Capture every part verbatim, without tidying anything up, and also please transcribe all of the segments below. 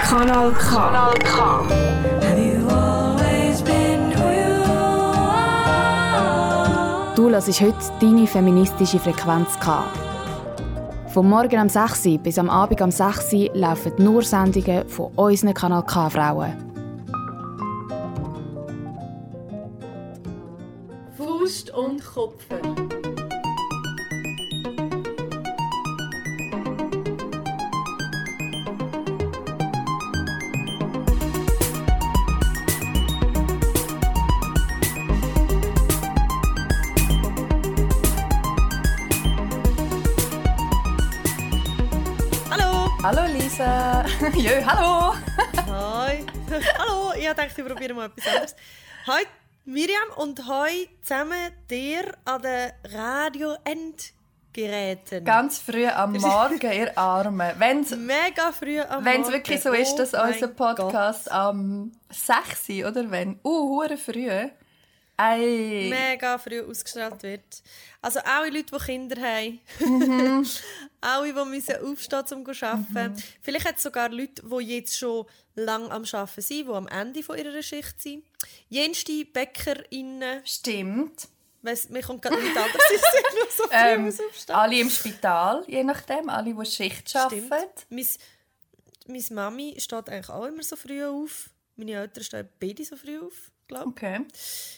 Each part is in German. Kanal K. Kanal K. Have you always been who you are? Du hörst heute deine feministische Frequenz K. Vom Morgen am sechs Uhr bis am Abend am sechs Uhr laufen nur Sendungen von unseren Kanal K-Frauen. Faust und Kupfer. Hallo Lisa! Jö, hallo! Hi! Hallo! Ich dachte, ich probiere mal etwas anderes. Hi Miriam und hoi zusammen dir an den Radio-Endgeräten. Ganz früh am Morgen, ihr Armen. Wenn's, Mega früh am wenn's Morgen. Wenn es wirklich so ist, dass oh unser Podcast Gott. Am sechs Uhr, oder wenn? Uh, hure früh. Ei. Mega früh ausgestrahlt wird. Also alle Leute, die Kinder haben. Mhm. Alle, die müssen aufstehen müssen, um zu arbeiten. Mhm. Vielleicht hat es sogar Leute, die jetzt schon lange am Arbeiten sind, die am Ende ihrer Schicht sind. Jenste BäckerInnen. Stimmt. Weiss, mir kommt gerade nicht anders, dass sie nur so früh ähm, aufstehen. Alle im Spital, je nachdem. Alle, die Schicht arbeiten. Stimmt. Meine Mami steht eigentlich auch immer so früh auf. Meine Eltern stehen beide so früh auf. Glaub. Okay.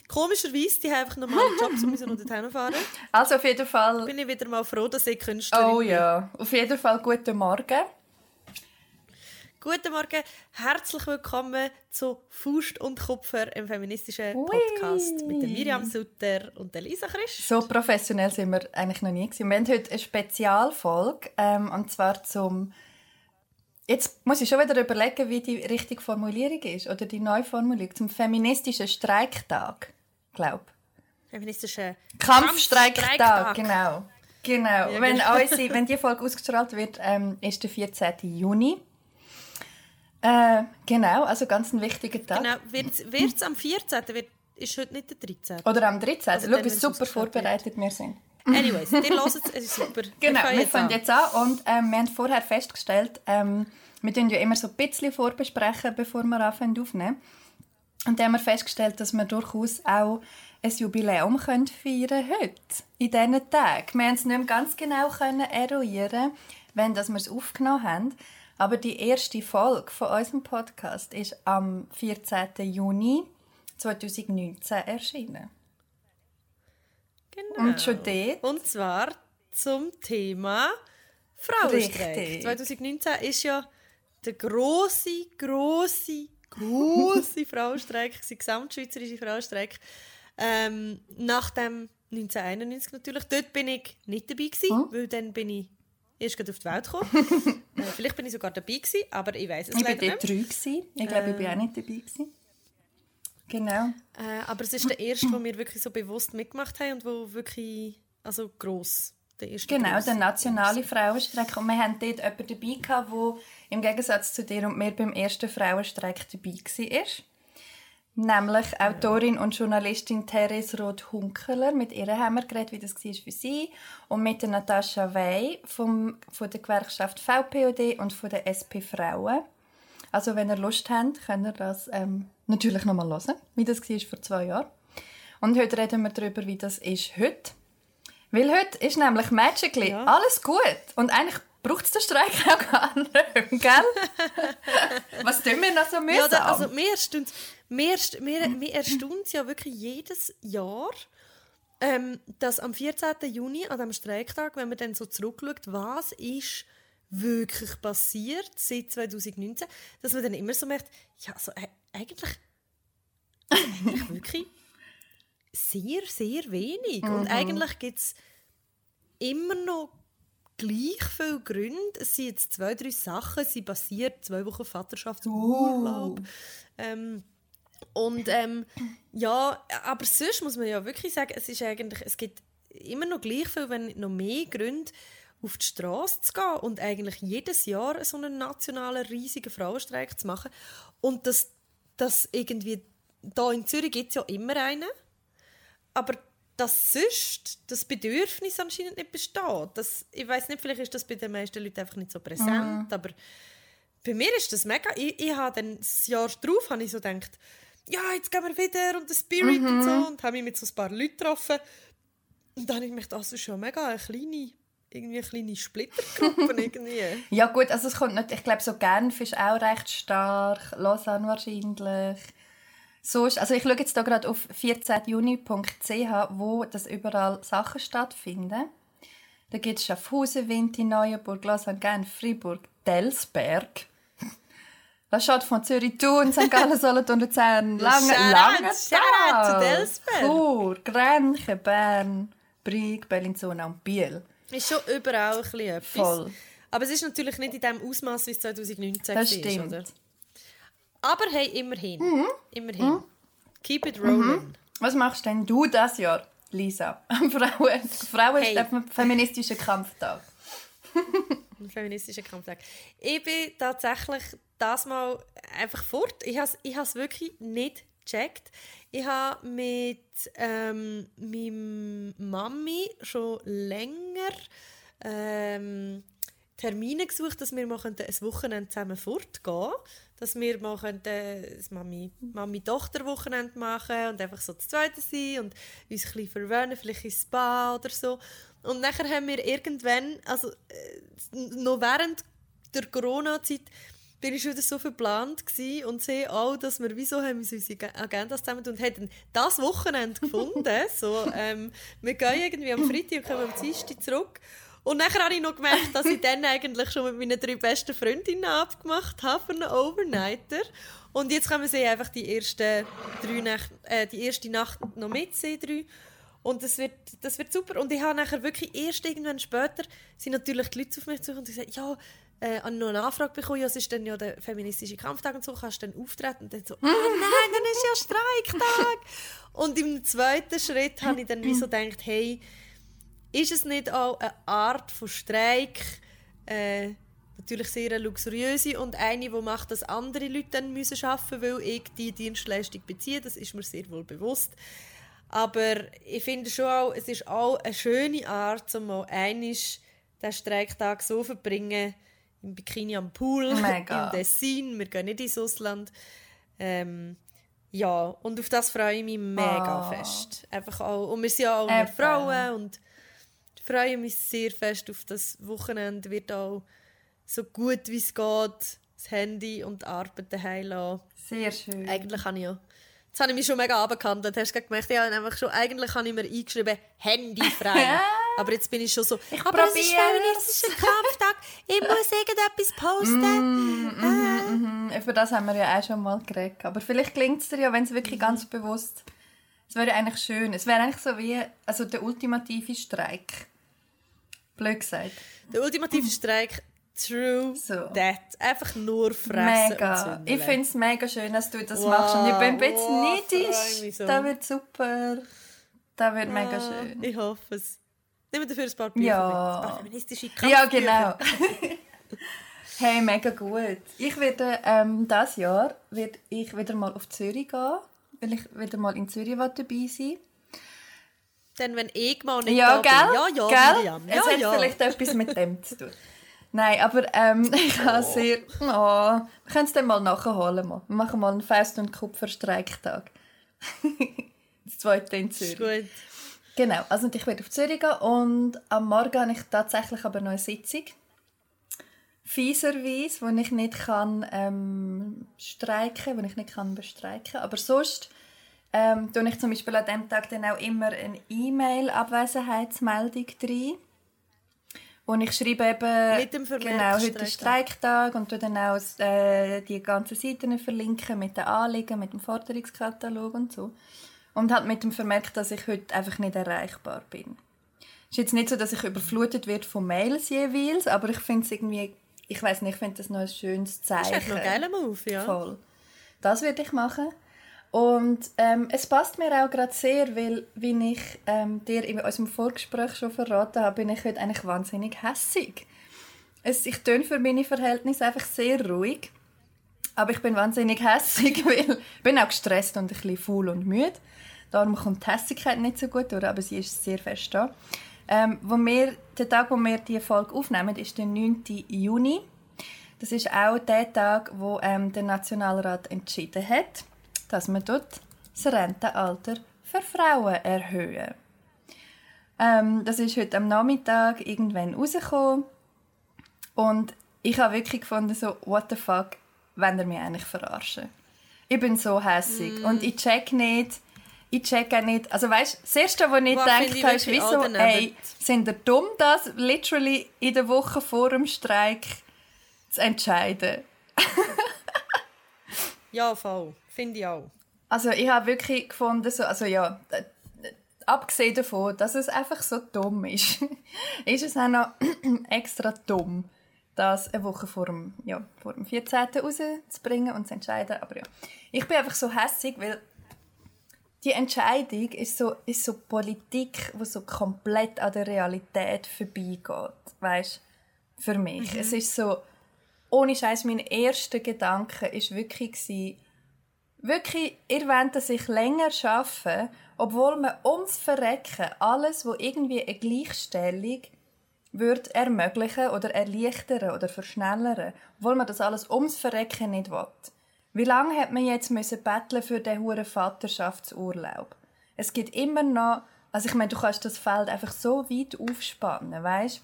Komischerweise, die haben einfach normale Jobs und müssen noch dorthin fahren. Also auf jeden Fall... Bin ich wieder mal froh, dass ich Künstlerin bin. Oh ja, auf jeden Fall guten Morgen. Guten Morgen, herzlich willkommen zu «Faust und Kupfer» im feministischen Podcast Ui. Mit der Miriam Sutter und der Lisa Christ. So professionell sind wir eigentlich noch nie gewesen. Wir haben heute eine Spezialfolge, ähm, und zwar zum... Jetzt muss ich schon wieder überlegen, wie die richtige Formulierung ist. Oder die neue Formulierung. Zum feministischen Streiktag, glaube ich. Feministischen Kampfstreiktag. Kampfstreiktag. Genau. genau. Ja, wenn, unsere, wenn die Folge ausgestrahlt wird, ähm, ist der vierzehnten Juni. Äh, genau, also ganz ein wichtiger Tag. Genau, wird es am vierzehnten Wird, ist heute nicht der dreizehnten Oder am dreizehnten Also schau, wie super vorbereitet wir sind. Anyways, ihr hört es, es ist super. Genau, wir fangen jetzt, an. jetzt an und ähm, wir haben vorher festgestellt, ähm, wir tun ja immer so ein bisschen vorbesprechen, bevor wir anfangen aufnehmen. Und dann haben wir festgestellt, dass wir durchaus auch ein Jubiläum können feiern heute, in diesen Tagen. Wir haben es nicht mehr ganz genau können eruieren, wenn das wir es aufgenommen haben. Aber die erste Folge von unserem Podcast ist am vierzehnten Juni zweitausendneunzehn erschienen. Genau. Und schon dort. Und zwar zum Thema Frauenstreik. Richtig. zweitausendneunzehn ist ja der grosse, grosse, grosse Frauenstreik, der gesamtschweizerische Frauenstreik. Ähm, nach dem neunzehnhunderteinundneunzig natürlich. Dort war ich nicht dabei, hm? weil dann bin ich erst auf die Welt gekommen. äh, vielleicht bin ich sogar dabei, gewesen, aber ich weiss es ich leider nicht. Ich war dort drei. Ich glaube, ich war auch nicht dabei. Gewesen. Genau. Äh, aber es ist der erste, wo wir wirklich so bewusst mitgemacht haben und wo wirklich, also gross, der erste Genau, gross, der nationale Frauenstreik. Und wir hatten dort jemanden dabei gehabt, der im Gegensatz zu dir und mir beim ersten Frauenstreik dabei war. Nämlich Autorin und Journalistin Therese Roth-Hunkeler. Mit ihr haben wir geredet, wie das war für sie. Und mit der Natascha Wey vom, von der Gewerkschaft V P O D und von der S P Frauen. Also wenn ihr Lust habt, könnt ihr das... Ähm, natürlich noch mal hören, wie das war vor zwei Jahren. Und heute reden wir darüber, wie das ist heute. Weil heute ist nämlich magically ja. alles gut. Und eigentlich braucht es den Streik auch gar nicht, gell? Was tun wir noch so mühsam? Ja, also mir erstaunt es ja wirklich jedes Jahr, ähm, dass am vierzehnten Juni, an diesem Streiktag, wenn man dann so zurückschaut, was ist wirklich passiert seit zweitausendneunzehn, dass man dann immer so merkt, ja, so... Äh, Eigentlich, eigentlich wirklich sehr, sehr wenig. Mhm. Und eigentlich gibt es immer noch gleich viele Gründe. Es sind jetzt zwei, drei Sachen, sie basiert zwei Wochen Vaterschaftsurlaub. Oh. Ähm, und ähm, ja, aber sonst muss man ja wirklich sagen, es ist eigentlich, es gibt immer noch gleich viel, wenn nicht noch mehr Gründe, auf die Straße zu gehen und eigentlich jedes Jahr so einen nationalen, riesigen Frauenstreik zu machen. Und das dass irgendwie, da in Zürich gibt es ja immer einen, aber dass sonst das Bedürfnis anscheinend nicht besteht. Das, ich weiss nicht, vielleicht ist das bei den meisten Leuten einfach nicht so präsent, mhm. aber bei mir ist das mega... Ich, ich habe dann das Jahr darauf habe ich so gedacht, ja, jetzt gehen wir wieder und der Spirit mhm. und so und habe mich mit so ein paar Leuten getroffen. Und dann habe ich gedacht, das ist schon mega eine kleine... Irgendwie eine kleine Splittergruppen irgendwie. Ja gut, also es kommt nicht, ich glaube so Genf ist auch recht stark, Lausanne wahrscheinlich. Sonst, also ich schaue jetzt da gerade auf vierzehnten juni punkt c h, wo das überall Sachen stattfinden. Da gibt es Schaffhausen, Winti, Neuenburg, Lausanne, Genf, Freiburg, Delsberg. Das schaut von Zürich, Thun, Sankt Gallen, Solothurn, Luzern, lange, lange Zeit. Chur, Grenchen, Bern, Brig, Bellinzona und Biel. Ist schon überall ein bisschen etwas. Voll. Aber es ist natürlich nicht in dem Ausmaß, wie es zwanzig neunzehn war. Das stimmt. Ist, oder? Aber hey, immerhin. Mhm. Immerhin. Mhm. Keep it rolling. Mhm. Was machst denn du dieses Jahr, Lisa? Am Frauen, Frauen hey. Ist der feministische Kampftag. Ein feministischer Kampftag. Ich bin tatsächlich das mal einfach fort. Ich habe es wirklich nicht gecheckt. Ich habe mit ähm, meiner Mami schon länger ähm, Termine gesucht, dass wir mal ein Wochenende zusammen fortgehen. Dass wir mal ein Mami-Tochter-Wochenende machen und einfach so zu zweit sein und uns ein bisschen verwöhnen, vielleicht ins Spa oder so. Und nachher haben wir irgendwann, also äh, noch während der Corona-Zeit, bin ich wieder so verplant und sehe auch, dass wir wieso haben wir unsere Agendas zusammen und haben das Wochenende gefunden. So, ähm, wir gehen irgendwie am Freitag und kommen am Dienstag zurück. Und nachher habe ich noch gemerkt, dass ich dann eigentlich schon mit meinen drei besten Freundinnen abgemacht habe für einen Overnighter. Und jetzt können wir sie einfach die ersten drei Nacht, äh, die erste Nacht noch mitsehen, drei. Und das wird, das wird super. Und ich habe nachher wirklich erst irgendwann später sind natürlich die Leute auf mich zugekommen und gesagt, ja, Äh, habe noch eine Anfrage bekommen, ja, es ist dann ja der feministische Kampftag und so, kannst du dann auftreten und dann so, ah nein, dann ist ja Streiktag. Und im zweiten Schritt habe ich dann wie so gedacht, hey, ist es nicht auch eine Art von Streik, äh, natürlich sehr eine luxuriöse und eine, die macht, dass andere Leute dann müssen arbeiten müssen, weil ich die Dienstleistung beziehe, das ist mir sehr wohl bewusst. Aber ich finde schon auch, es ist auch eine schöne Art, um mal einmal den Streiktag so zu verbringen, im Bikini am Pool, Mega. Im Dessin, wir gehen nicht ins Ausland. Ähm, ja, und auf das freue ich mich mega oh. fest. Einfach auch, und wir sind ja auch mehr Frauen und ich freue mich sehr fest auf das Wochenende. Wird auch so gut wie es geht das Handy und die Arbeit daheim lassen. Sehr schön. Eigentlich habe ich ja... Jetzt habe ich mich schon mega abgehandelt. Hast du gemerkt? Ja, einfach schon, eigentlich habe ich mir eingeschrieben, handyfrei. Aber jetzt bin ich schon so, ich aber es ist feministischer Kampftag, ich muss irgendetwas posten. Mm, mm, ah. mm, mm. Über das haben wir ja auch schon mal geredet. Aber vielleicht gelingt es dir ja, wenn es wirklich ganz bewusst... Es wäre eigentlich schön. Es wäre eigentlich so wie also der ultimative Streik. Blöd gesagt. Der ultimative Streik, true so. That. Einfach nur fressen mega. Und ich finde es mega schön, dass du das wow. machst. Und ich bin ein bisschen wow, neidisch. So. Das wird super. Das wird wow. mega schön. Ich hoffe es. Nehmen wir dafür ein paar Bücher ja. mit. Ein paar feministische Kampfbücher. Ja, genau. Hey, mega gut. Ich werde ähm, dieses Jahr werde ich wieder mal auf Zürich gehen, weil ich wieder mal in Zürich dabei sein will. Dann, wenn ich mal nicht ja, da gell? Bin. Ja, ja, gell? Miriam. Ja, es hat ja. vielleicht etwas mit dem zu tun. Nein, aber ähm, ich habe oh. sehr... Oh, wir können es dann mal nachholen. Mal. Wir machen mal einen Faust- und Kupfer-Streiktag. Das zweite in Zürich. Das ist gut. Genau, also ich werde auf Zürich gehen und am Morgen habe ich tatsächlich aber noch eine Sitzung. Fieserweise, wo ich nicht kann, ähm, streiken, wo ich nicht kann bestreiken. Aber sonst ähm, tue ich zum Beispiel an diesem Tag dann auch immer eine E-Mail-Abwesenheitsmeldung rein. Und ich schreibe eben, mit dem genau, heute Streiktag. Ist Streiktag und tue dann auch äh, die ganzen Seiten verlinken mit den Anliegen, mit dem Forderungskatalog und so. Und hat mit dem vermerkt, dass ich heute einfach nicht erreichbar bin. Es ist jetzt nicht so, dass ich überflutet werde von Mails jeweils, aber ich finde es irgendwie, ich weiss nicht, ich finde das noch ein schönes Zeichen. Das ist noch geil am Auf, ja. Voll. Das würde ich machen. Und ähm, es passt mir auch gerade sehr, weil, wie ich ähm, dir in unserem Vorgespräch schon verraten habe, bin ich heute eigentlich wahnsinnig hässig. Es, ich töne für meine Verhältnisse einfach sehr ruhig. Aber ich bin wahnsinnig hässig, weil ich bin auch gestresst und ein bisschen faul und müde. Darum kommt die Hässigkeit nicht so gut durch, aber sie ist sehr fest da. Ähm, wo wir, der Tag, wo wir diese Folge aufnehmen, ist der neunten Juni. Das ist auch der Tag, wo ähm, der Nationalrat entschieden hat, dass man dort das Rentenalter für Frauen erhöhen. Ähm, das ist heute am Nachmittag irgendwann rausgekommen. Und ich habe wirklich gefunden, so, what the fuck, wollt ihr mich eigentlich verarschen? Ich bin so hässig mm. und ich check nicht, ich check auch nicht, also weißt, das Erste, was ich gedacht habe, ist, wieso, ey, sind ihr dumm, das literally in der Woche vor dem Streik zu entscheiden? Ja, voll, finde ich auch. Also ich habe wirklich gefunden, so, also ja, abgesehen davon, dass es einfach so dumm ist, ist es auch noch extra dumm, das eine Woche vor dem, ja, vor dem vierzehnten rauszubringen und zu entscheiden. Aber ja, ich bin einfach so hässig, weil die Entscheidung ist so, ist so Politik, die so komplett an der Realität vorbeigeht. Weißt du, für mich. Mhm. Es ist so, ohne Scheiß, mein erster Gedanke war wirklich, wirklich, ihr wollt, dass ich länger arbeite, obwohl man ums Verrecken alles, was irgendwie eine Gleichstellung würde ermöglichen oder erleichtern oder verschnellern, obwohl man das alles ums Verrecken nicht will. Wie lange hat man jetzt müssen betteln für den huren Vaterschaftsurlaub? Es gibt immer noch, also ich meine, du kannst das Feld einfach so weit aufspannen, weißt?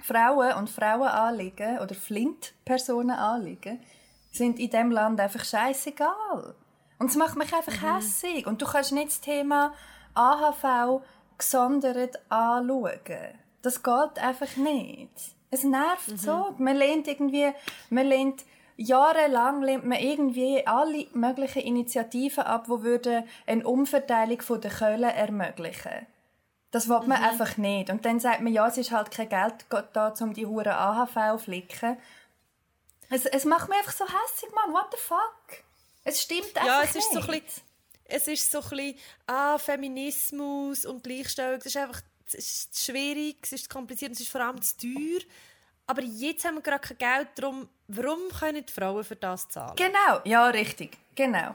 Frauen und Frauenanliegen oder Flint-Personenanliegen sind in diesem Land einfach scheißegal. Und es macht mich einfach mhm. hässig. Und du kannst nicht das Thema A H V gesondert anschauen. Das geht einfach nicht. Es nervt mhm. so. Man lehnt irgendwie, man lehnt jahrelang lehnt man irgendwie alle möglichen Initiativen ab, die würden eine Umverteilung der Kohle ermöglichen. Das will man mhm. einfach nicht. Und dann sagt man, ja, es ist halt kein Geld da, um die Huren A H V zu flicken. Es, es macht mich einfach so hässig, Mann. What the fuck? Es stimmt einfach ja, es ist nicht. So ein bisschen, es ist so ein bisschen, ah, Feminismus und Gleichstellung, das ist einfach das ist schwierig, es ist kompliziert, es ist vor allem zu teuer. Aber jetzt haben wir gerade kein Geld, darum, warum können die Frauen für das zahlen? Genau, ja, richtig, genau.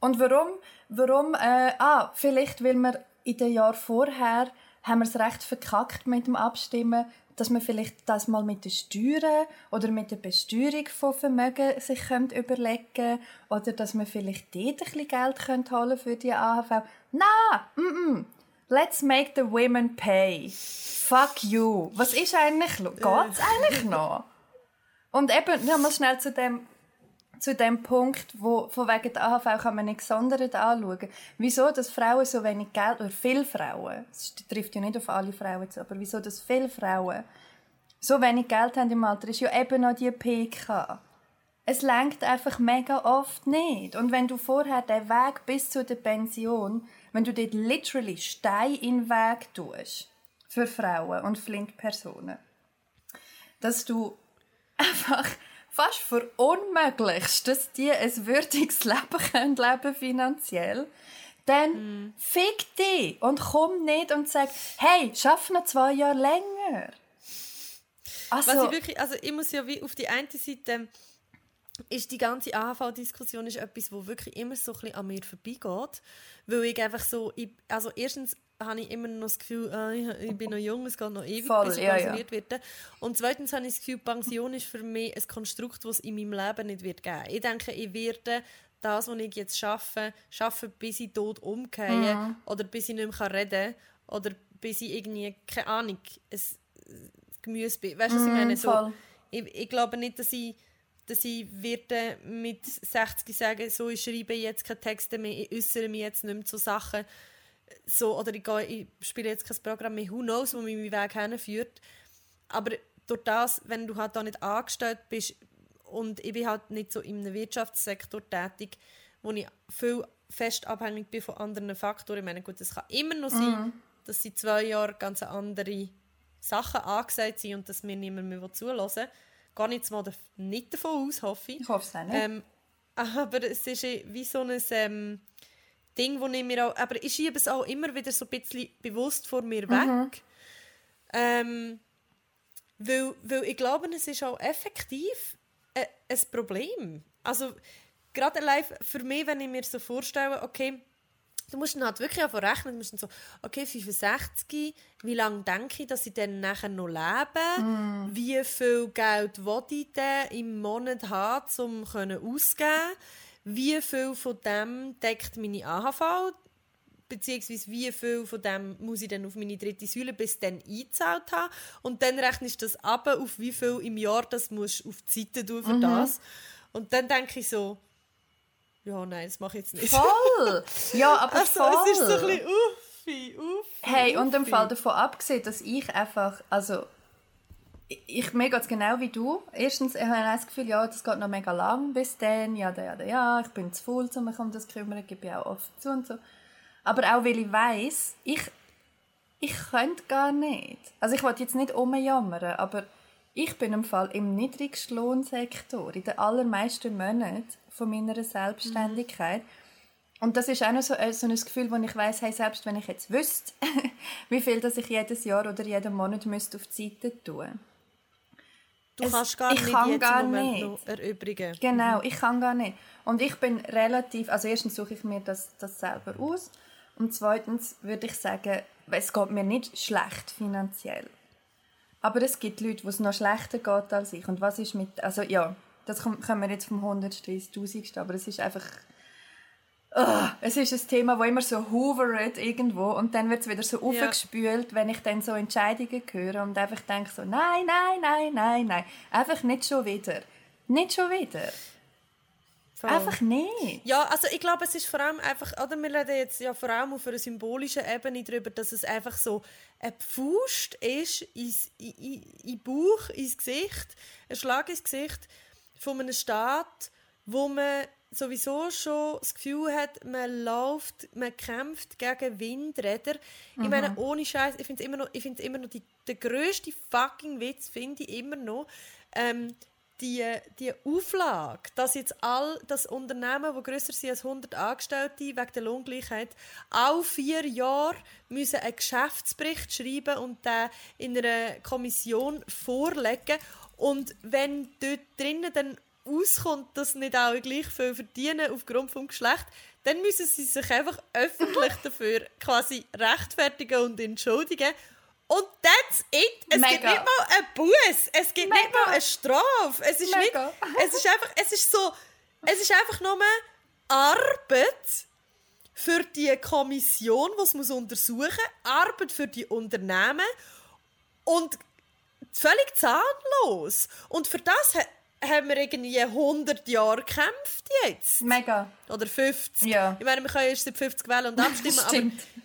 Und warum, warum, äh, ah, vielleicht, weil wir in den Jahren vorher, haben wir es recht verkackt mit dem Abstimmen, dass man vielleicht das mal mit den Steuern oder mit der Besteuerung von Vermögen sich überlegen könnte oder dass man vielleicht dort ein bisschen Geld holen könnte für die A H V. Na, mm-mm. Let's make the women pay. Fuck you. Was ist eigentlich los? Geht's eigentlich noch? Und eben, nochmal schnell zu dem, zu dem Punkt, wo von wegen der A H V kann man nicht gesondert anschauen. Wieso, dass Frauen so wenig Geld, oder viele Frauen, das trifft ja nicht auf alle Frauen zu, aber wieso, dass viele Frauen so wenig Geld haben im Alter, ist ja eben noch die P K. Es reicht einfach mega oft nicht. Und wenn du vorher den Weg bis zu der Pension, wenn du dort literally Steine in den Weg tust, für Frauen und Flint-Personen, dass du einfach fast verunmöglichst, dass die ein würdiges Leben können leben finanziell, dann mm. fick dich und komm nicht und sag, hey, schaff noch zwei Jahre länger. Also, Was ich, wirklich, also ich muss ja wie auf die eine Seite, ist die ganze A H V-Diskussion ist etwas, das wirklich immer so ein bisschen an mir vorbeigeht, weil ich einfach so, ich, also erstens habe ich immer noch das Gefühl, äh, ich bin noch jung, es geht noch ewig, Voll, bis ich pensioniert ja, ja. werde. Und zweitens habe ich das Gefühl, Pension ist für mich ein Konstrukt, das es in meinem Leben nicht wird geben. Ich denke, ich werde das, was ich jetzt arbeite, arbeiten, bis ich tot umgehe mhm. oder bis ich nicht mehr reden kann oder bis ich irgendwie, keine Ahnung, ein Gemüse bin. Weißt du, was ich meine? So, ich, ich glaube nicht, dass ich dass ich werde mit sechzig sagen, so, ich schreibe jetzt keine Texte mehr, ich äußere mich jetzt nicht mehr zu Sachen, so, oder ich, gehe, ich spiele jetzt kein Programm mehr, who knows, wo mich mein Weg hinführt. Aber durch das, wenn du halt da nicht angestellt bist und ich bin halt nicht so in einem Wirtschaftssektor tätig, wo ich viel fest abhängig bin von anderen Faktoren. Ich meine, gut, es kann immer noch sein, mhm. dass in zwei Jahren ganz andere Sachen angesagt sind und dass mir niemand mehr zuhören will. Gar nicht mal nicht davon aus, hoffe ich. Ich hoffe es auch nicht. Ähm, aber es ist wie so ein ähm, Ding, wo ich mir auch... Aber ich schiebe es auch immer wieder so ein bisschen bewusst vor mir weg. Mhm. Ähm, weil, weil ich glaube, es ist auch effektiv äh, ein Problem. Also gerade allein für mich, wenn ich mir so vorstelle, okay, du musst dann halt wirklich davon rechnen, du musst dann so, okay, fünfundsechzig, wie lange denke ich, dass ich dann nachher noch lebe, mm. wie viel Geld will ich denn im Monat haben, um auszugeben, wie viel von dem deckt meine A H V, beziehungsweise wie viel von dem muss ich dann auf meine dritte Säule bis dann eingezahlt haben. Und dann rechnest du das ab, auf wie viel im Jahr das musst du auf die Seite tun für mhm. das. Und dann denke ich so, ja, nein, das mache ich jetzt nicht. Voll! Ja, aber also, voll! Es ist so ein bisschen uffi, uffi. Hey, und im Fall davon abgesehen, dass ich einfach, also, ich, ich mir geht es genau wie du. Erstens, ich habe das Gefühl, ja, das geht noch mega lang bis dann, ja, ja, ja, ich bin zu faul, um mich um das zu kümmern, ich gebe ja auch offen zu und so. Aber auch weil ich weiss, ich, ich könnte gar nicht. Also ich will jetzt nicht rumjammern, aber ich bin im Fall im niedrigsten Lohnsektor, in den allermeisten Monaten von meiner Selbstständigkeit. Mhm. Und das ist auch noch so, so ein Gefühl, wo ich weiss, hey, selbst wenn ich jetzt wüsste, wie viel das ich jedes Jahr oder jeden Monat müsste auf die Seite tun. Du es, kannst gar ich nicht kann gar Moment nicht. Erübrigen. Genau, mhm. ich kann gar nicht. Und ich bin relativ, also erstens suche ich mir das, das selber aus. Und zweitens würde ich sagen, es geht mir nicht schlecht finanziell. Aber es gibt Leute, wo es noch schlechter geht als ich. Und was ist mit, also ja, das können wir jetzt vom Hundertsten ins Tausendste, aber es ist einfach, oh, es ist ein Thema, das immer so hovert irgendwo und dann wird es wieder so ja. aufgespült, wenn ich dann so Entscheidungen höre und einfach denke so, nein, nein, nein, nein, nein, einfach nicht schon wieder. Nicht schon wieder. Voll. Einfach nicht. Ja, also ich glaube, es ist vor allem einfach, oder wir reden jetzt ja vor allem auf einer symbolischen Ebene darüber, dass es einfach so ein Pfust ist, in den Bauch, ins Gesicht, ein Schlag ins Gesicht von einem Staat, wo man sowieso schon das Gefühl hat, man läuft, man kämpft gegen Windräder. Mhm. Ich meine, ohne Scheiß, ich finde immer noch, ich finde immer noch, die, der grösste fucking Witz finde ich immer noch, ähm, Die, die Auflage, dass jetzt all das Unternehmen, die grösser sind als hundert Angestellte wegen der Lohngleichheit, alle vier Jahre müssen einen Geschäftsbericht schreiben und den in einer Kommission vorlegen. Und wenn dort drinnen dann rauskommt, dass nicht alle gleich viel verdienen aufgrund des Geschlechts, dann müssen sie sich einfach öffentlich dafür quasi rechtfertigen und entschuldigen. Und that's it. Es Mega. Gibt nicht mal einen Buss. Es gibt Mega. Nicht mal eine Strafe. Es ist, nicht, es ist einfach, es ist so, es ist einfach nur Arbeit für die Kommission, die es muss untersuchen muss, Arbeit für die Unternehmen und völlig zahnlos. Und für das ha- haben wir irgendwie hundert Jahre gekämpft jetzt. Mega. Oder fünfzig. Ja. Ich meine, wir können erst seit fünfzig wählen und abstimmen, aber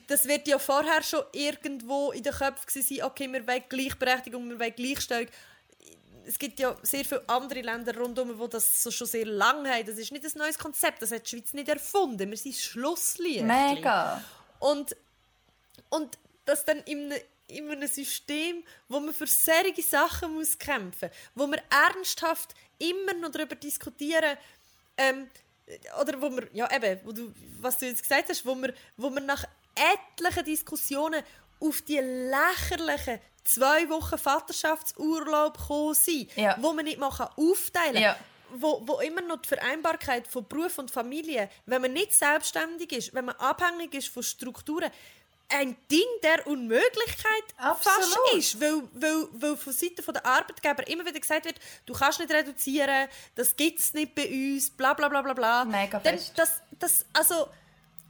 das wird ja vorher schon irgendwo in den Köpfen gewesen sein, okay, wir wollen Gleichberechtigung, wir wollen Gleichstellung. Es gibt ja sehr viele andere Länder rundherum, die das so schon sehr lange haben. Das ist nicht ein neues Konzept, das hat die Schweiz nicht erfunden. Wir sind Schlusslicht. Mega. Und, und das dann in einem, in einem System, wo man für solche Sachen muss kämpfen muss, wo man ernsthaft immer noch darüber diskutieren ähm, oder wo man, ja eben, wo du, was du jetzt gesagt hast, wo man, wo man nach etliche Diskussionen auf die lächerlichen zwei Wochen Vaterschaftsurlaub gekommen sind, ja. wo man nicht mal aufteilen kann. Ja. Wo, wo immer noch die Vereinbarkeit von Beruf und Familie, wenn man nicht selbstständig ist, wenn man abhängig ist von Strukturen, ein Ding der Unmöglichkeit Absolut. Fast ist, weil, weil, weil von Seiten der Arbeitgeber immer wieder gesagt wird, du kannst nicht reduzieren, das gibt es nicht bei uns, bla bla bla bla bla. Mega fest. Das, das, also,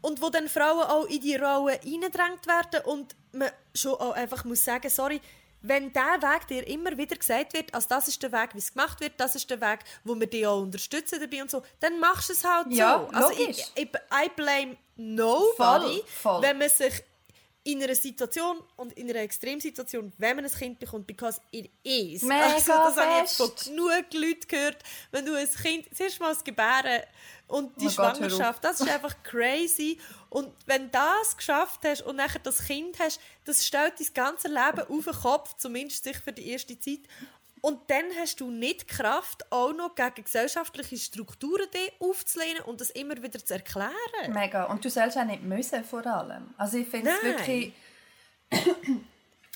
und wo dann Frauen auch in die Rolle reingedrängt werden und man schon auch einfach muss sagen, sorry, wenn der Weg dir immer wieder gesagt wird, als das ist der Weg, wie es gemacht wird, das ist der Weg, wo wir dich auch unterstützen dabei und so, dann machst du es halt ja, so. Also ich, ich, I blame nobody, voll, voll. Wenn man sich in einer Situation und in einer Extremsituation, wenn man ein Kind bekommt, because it is. Mega also, das fest. Habe ich jetzt von genug Leuten gehört. Wenn du ein Kind, zuerst mal das Gebären und die oh Schwangerschaft, Gott, das ist einfach crazy. Und wenn du das geschafft hast und nachher das Kind hast, das stellt dein ganzes Leben auf den Kopf, zumindest sich für die erste Zeit. Und dann hast du nicht die Kraft, auch noch gegen gesellschaftliche Strukturen aufzulehnen und das immer wieder zu erklären. Mega. Und du sollst auch nicht müssen, vor allem. Also ich finde es wirklich... Ich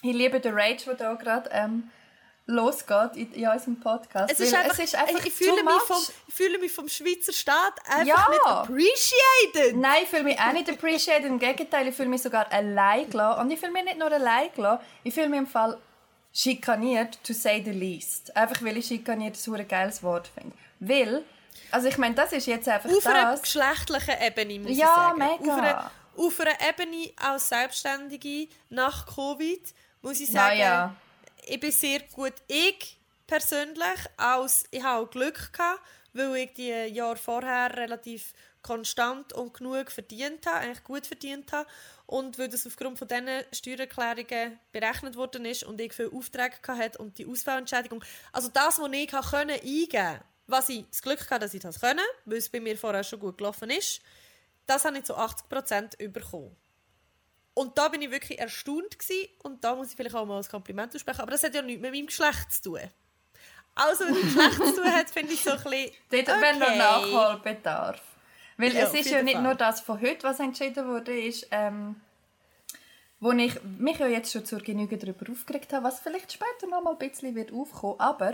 liebe den Rage, der da gerade ähm, losgeht in, in unserem Podcast. Es ist einfach, es ist einfach ich, ich, fühle mich vom, ich fühle mich vom Schweizer Staat einfach ja. nicht appreciated. Nein, ich fühle mich auch nicht appreciated. Im Gegenteil, ich fühle mich sogar allein gelassen. Und ich fühle mich nicht nur allein gelassen, ich fühle mich im Fall schikaniert, to say the least. Einfach, weil ich schikaniert ein geiles Wort finde. Weil, also ich meine, das ist jetzt einfach auf das. Auf einer geschlechtlichen Ebene, muss ja, ich sagen. Ja, mega. Auf einer, auf einer Ebene als Selbstständige nach Covid, muss ich sagen, naja. Ich bin sehr gut. Ich persönlich, als, ich habe auch Glück gehabt, weil ich die Jahre vorher relativ konstant und genug verdient habe, eigentlich gut verdient habe. Und weil das aufgrund von diesen Steuererklärungen berechnet worden ist und ich viele Aufträge hatte und die Ausfallentschädigung. Also das, was ich eingeben konnte, was ich das Glück hatte, dass ich das konnte, weil es bei mir vorher schon gut gelaufen ist, das habe ich zu achtzig Prozent bekommen. Und da bin ich wirklich erstaunt gewesen. Und da muss ich vielleicht auch mal ein Kompliment aussprechen. Aber das hat ja nichts mit meinem Geschlecht zu tun. Also, wenn es mit Geschlecht zu tun hat, finde ich so ein bisschen... Dort okay. Wenn noch Nachholbedarf. Weil ja, es ist ja nicht Fall. Nur das von heute, was entschieden wurde, ist, ähm, wo ich mich ja jetzt schon zur Genüge darüber aufgeregt habe, was vielleicht später noch mal ein bisschen wird aufkommen. Aber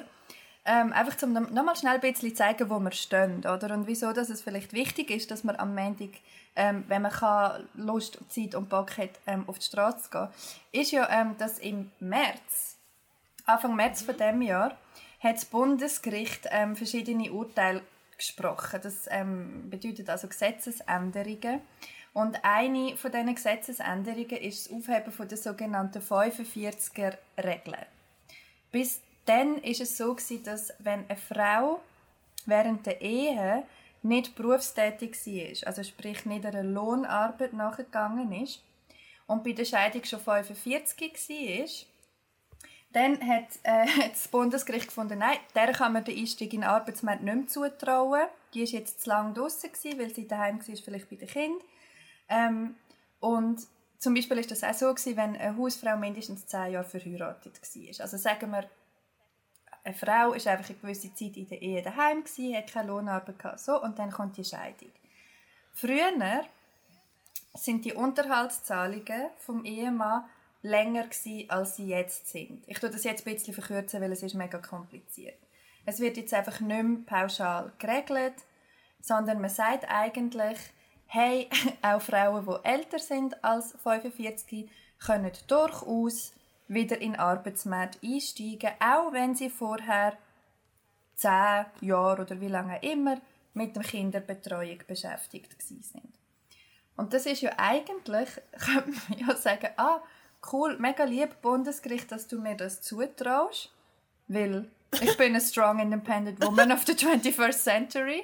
ähm, einfach, um noch mal schnell ein bisschen zu zeigen, wo wir stehen. Oder? Und wieso dass es vielleicht wichtig ist, dass man am Montag, ähm, wenn man kann, Lust, Zeit und Bock hat, ähm, auf die Straße zu gehen, ist ja, ähm, dass im März, Anfang März von diesem Jahr, hat das Bundesgericht ähm, verschiedene Urteile gesprochen. Das ähm, bedeutet also Gesetzesänderungen. Und eine von diesen Gesetzesänderungen ist das Aufheben von der sogenannten fünfundvierziger-Regel. Bis dann war es so, dass wenn eine Frau während der Ehe nicht berufstätig war, also sprich nicht einer Lohnarbeit nachgegangen ist und bei der Scheidung schon fünfundvierzig war, dann hat äh, das Bundesgericht gefunden, nein, der kann man den Einstieg in den Arbeitsmarkt nicht mehr zutrauen. Die war jetzt zu lange draussen, weil sie daheim war, vielleicht bei den Kindern. Ähm, und zum Beispiel war das auch so, gewesen, wenn eine Hausfrau mindestens zehn Jahre verheiratet war. Also sagen wir, eine Frau war einfach eine gewisse Zeit in der Ehe daheim, hatte keine Lohnarbeit gehabt, so, und dann kommt die Scheidung. Früher sind die Unterhaltszahlungen vom Ehemann länger gewesen, als sie jetzt sind. Ich verkürze das jetzt ein bisschen, verkürzen, weil es ist mega kompliziert. Es wird jetzt einfach nicht mehr pauschal geregelt, sondern man sagt eigentlich, hey, auch Frauen, die älter sind als fünfundvierzig, können durchaus wieder in den Arbeitsmarkt einsteigen, auch wenn sie vorher zehn Jahre oder wie lange immer mit der Kinderbetreuung beschäftigt waren. Und das ist ja eigentlich, könnte man ja sagen, ah, cool, mega lieb, Bundesgericht, dass du mir das zutraust, weil ich bin eine strong independent woman of the twenty-first century.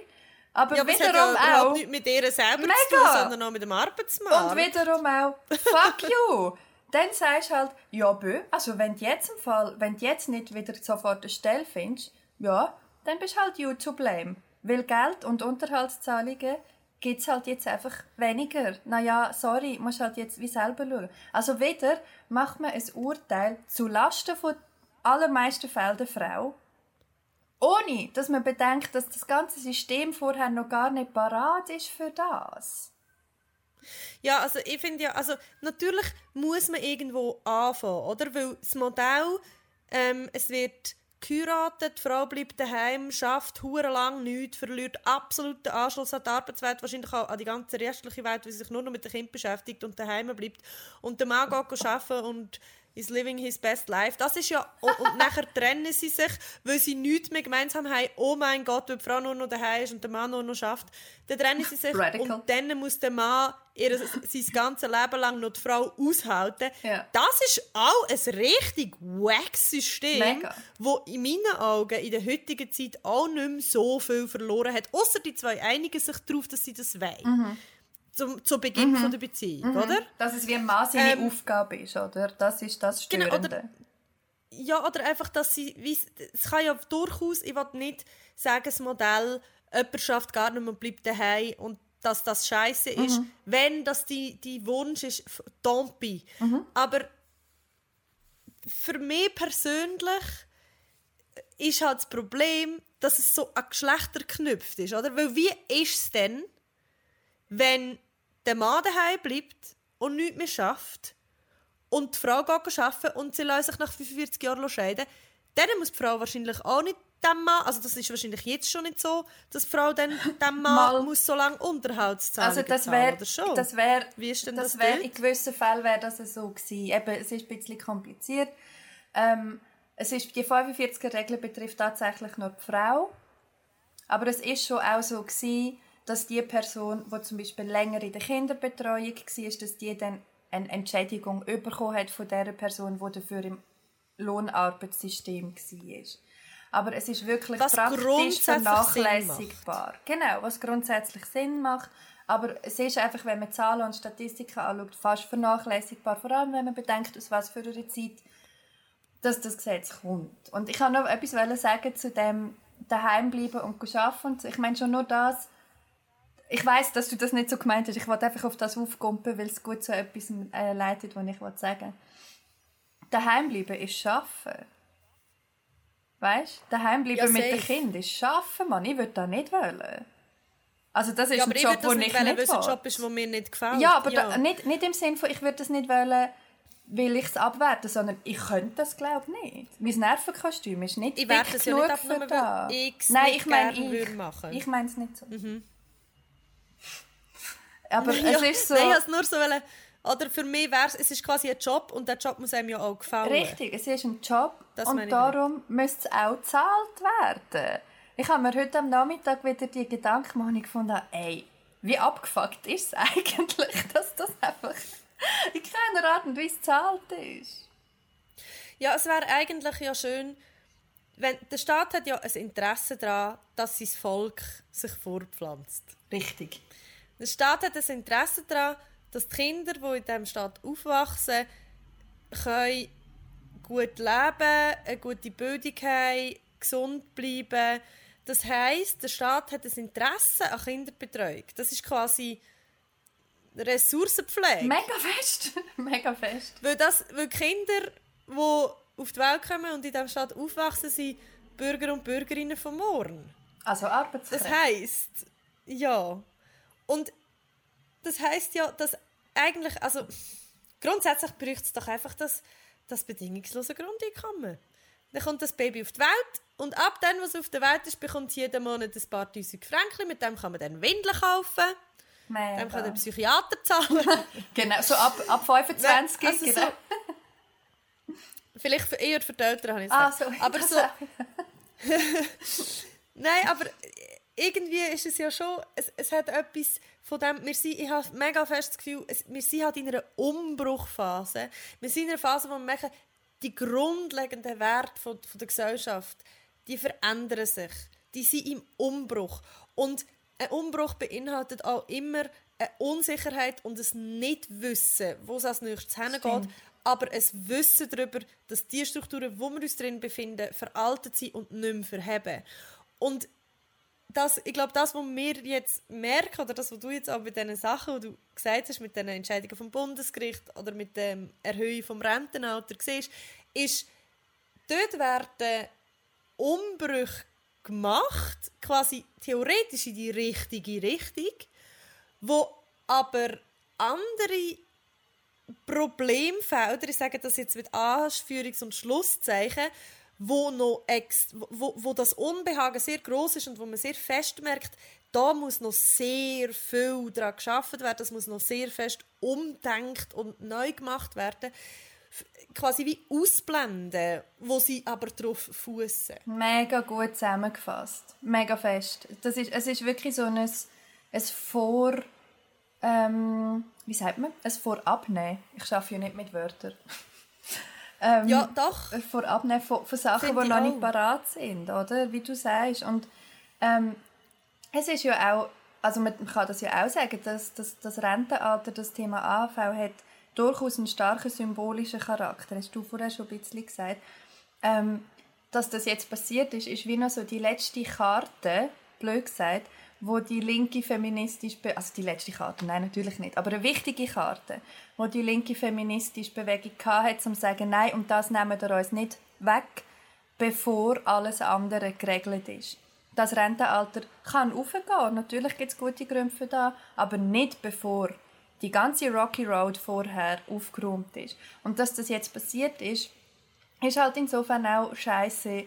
Aber ja, aber wiederum es hat ja auch nicht mit ihr selber mega. Zu tun, sondern auch mit dem Arbeitsmarkt. Und wiederum auch, fuck you. Dann sagst du halt, ja bö, also wenn du jetzt im Fall, wenn du jetzt nicht wieder sofort eine Stelle findest, ja, dann bist halt you to blame. Weil Geld und Unterhaltszahlungen gibt es halt jetzt einfach weniger. Naja, sorry, musst halt jetzt wie selber schauen. Also wieder macht man ein Urteil zulasten von allermeisten Fällen der Frau, ohne dass man bedenkt, dass das ganze System vorher noch gar nicht parat ist für das. Ja, also ich finde ja, also natürlich muss man irgendwo anfangen, oder? Weil das Modell, ähm, es wird geheiratet, die Frau bleibt daheim, schafft hurenlang nichts, verliert absolut den Anschluss an die Arbeitswelt, wahrscheinlich auch an die ganze restliche Welt, weil sie sich nur noch mit dem Kind beschäftigt und daheim bleibt. Und der Mann geht arbeiten und ist living his best life. Das ist ja... Und nachher trennen sie sich, weil sie nichts mehr gemeinsam haben. Oh mein Gott, weil die Frau nur noch daheim ist und der Mann nur noch schafft. Dann trennen sie sich Radical. Und dann muss der Mann ihr, sein ganzes Leben lang noch die Frau aushalten. Ja. Das ist auch ein richtig wackes System, das in meinen Augen in der heutigen Zeit auch nicht mehr so viel verloren hat. Ausser die zwei einigen sich darauf, dass sie das wollen. Mhm. Zum, zu Beginn mhm. von der Beziehung, mhm. oder? Dass es wie ein Mann seine ähm, Aufgabe ist, oder? Das ist das Störende. Genau, oder, ja, oder einfach, dass sie... Wie, es kann ja durchaus, ich will nicht sagen, das Modell, jemand schafft gar nicht mehr und bleibt daheim und dass das scheiße ist. Mhm. Wenn das die, die Wunsch ist, don't be. Mhm. Aber für mich persönlich ist halt das Problem, dass es so an Geschlechter geknüpft ist, oder? Weil wie ist es denn, wenn der Mann daheim bleibt und nichts mehr schafft und die Frau geht arbeiten und sie lässt sich nach fünfundvierzig Jahren scheiden, Dann muss die Frau wahrscheinlich auch nicht dem Mann, also das ist wahrscheinlich jetzt schon nicht so, dass die Frau dann dem Mann muss so lange Unterhaltszahlungen also das wär, zahlen oder schon. Das wär, Wie ist denn das, das wär, in gewissen Fällen wäre das so gewesen. Eben, es ist ein bisschen kompliziert. Ähm, es ist, die fünfundvierziger-Regel betrifft tatsächlich nur die Frau. Aber es ist schon auch so gewesen, dass die Person, die zum Beispiel länger in der Kinderbetreuung war, dass die dann eine Entschädigung bekommen hat von dieser Person, die dafür im Lohnarbeitssystem war. Aber es ist wirklich was praktisch vernachlässigbar. Genau, was grundsätzlich Sinn macht. Aber es ist einfach, wenn man Zahlen und Statistiken anschaut, fast vernachlässigbar. Vor allem, wenn man bedenkt, aus was für einer Zeit dass das Gesetz kommt. Und ich wollte noch etwas sagen zu dem daheim bleiben und arbeiten. Ich meine schon nur das, ich weiss, dass du das nicht so gemeint hast. Ich wollte einfach auf das aufkumpen, weil es gut zu etwas äh, leitet, was ich sagen will. Daheim bleiben ist arbeiten. Weißt du? Daheim bleiben ja, mit den Kindern ist arbeiten, Mann. Ich würde das nicht wollen. Also das ist ja, ein Job, den ich nicht wollen. Weil ein Job ist, der mir nicht gefällt. Ja, aber ja. Da, nicht, nicht im Sinne von, ich würde das nicht wollen, weil ich es abwerte, sondern ich könnte das, glaube ich, nicht. Mein Nervenkostüm ist nicht ich dick das genug ja nicht für abnehmen, das. Ich Nein, ich meine ich. Ich meine es nicht so. Mhm. Aber ja, es ist so... Nein, ich wollte es nur so... Wollen. Oder für mich wäre es, es ist quasi ein Job und der Job muss einem ja auch gefallen. Richtig, es ist ein Job das und darum müsste es auch gezahlt werden. Ich habe mir heute am Nachmittag wieder die Gedanken gemacht und gefunden, ey, wie abgefuckt ist es eigentlich, dass das einfach in keiner Art und Weise gezahlt ist. Ja, es wäre eigentlich ja schön, wenn der Staat hat ja ein Interesse daran, dass sein Volk sich fortpflanzt. Richtig. Der Staat hat ein Interesse daran, dass die Kinder, die in diesem Staat aufwachsen, können gut leben, eine gute Bildung haben, gesund bleiben. Das heisst, der Staat hat ein Interesse an Kinderbetreuung. Das ist quasi Ressourcenpflege. Mega fest. Mega fest. Weil, das, weil Kinder, die auf die Welt kommen und in diesem Staat aufwachsen, sind Bürger und Bürgerinnen von morgen. Also Arbeitskräfte. Das heisst, ja. Und das heisst ja, dass eigentlich, also grundsätzlich bräuchte es doch einfach das, das bedingungslose Grundeinkommen. Dann kommt das Baby auf die Welt und ab dem, was auf der Welt ist, bekommt es jeden Monat ein paar tausend Franken. Mit dem kann man dann Windeln kaufen, Mega. Dem kann der Psychiater zahlen. Genau, so ab, ab fünfundzwanzig. Nein, also genau. So, vielleicht eher für die Eltern habe ich es ah, so, aber so. Nein, aber... Irgendwie ist es ja schon, es, es hat etwas von dem, wir sind, ich habe mega fest das Gefühl, es, wir sind halt in einer Umbruchphase. Wir sind in einer Phase, wo wir merken, die grundlegenden Werte von, von der Gesellschaft, die verändern sich. Die sind im Umbruch. Und ein Umbruch beinhaltet auch immer eine Unsicherheit und ein Nichtwissen, wo es als nächstes hingeht. Aber ein Wissen darüber, dass die Strukturen, in denen wir uns drin befinden, veraltet sind und nicht mehr verheben. Und Das, ich glaube, das, was wir jetzt merken, oder das, was du jetzt auch bei diesen Sachen, die du gesagt hast, mit den Entscheidungen vom Bundesgericht oder mit der Erhöhung vom Rentenalter siehst, ist, dort werden Umbrüche gemacht, quasi theoretisch in die richtige Richtung, wo aber andere Problemfelder, ich sage das jetzt mit Anführungs- und Schlusszeichen, Wo, noch ex- wo, wo das Unbehagen sehr gross ist und wo man sehr fest merkt, da muss noch sehr viel daran gearbeitet werden, das muss noch sehr fest umdenkt und neu gemacht werden. F- quasi wie ausblenden, wo sie aber drauf fussen. Mega gut zusammengefasst. Mega fest. Das ist, es ist wirklich so ein, ein Vor... Ähm, wie sagt man? Ein Vorabnehmen. Ich arbeite ja nicht mit Wörtern. Ähm, ja, doch. Vorab von, von Sachen, Find die noch auch. Nicht parat sind, oder? Wie du sagst. Und ähm, es ist ja auch, also man kann das ja auch sagen, dass, dass das Rentenalter, das Thema A A V hat durchaus einen starken symbolischen Charakter. Hast du vorher schon ein bisschen gesagt. Ähm, dass das jetzt passiert ist, ist wie noch so die letzte Karte, blöd gesagt, wo die linke feministische Be- also die letzte Karte, nein, natürlich nicht, aber eine wichtige Karte, wo die linke feministische Bewegung hatte, um zu sagen, nein, und das nehmen wir uns nicht weg, bevor alles andere geregelt ist. Das Rentenalter kann hochgehen, natürlich gibt es gute Gründe für das, aber nicht bevor die ganze Rocky Road vorher aufgeräumt ist. Und dass das jetzt passiert ist, ist halt insofern auch scheiße,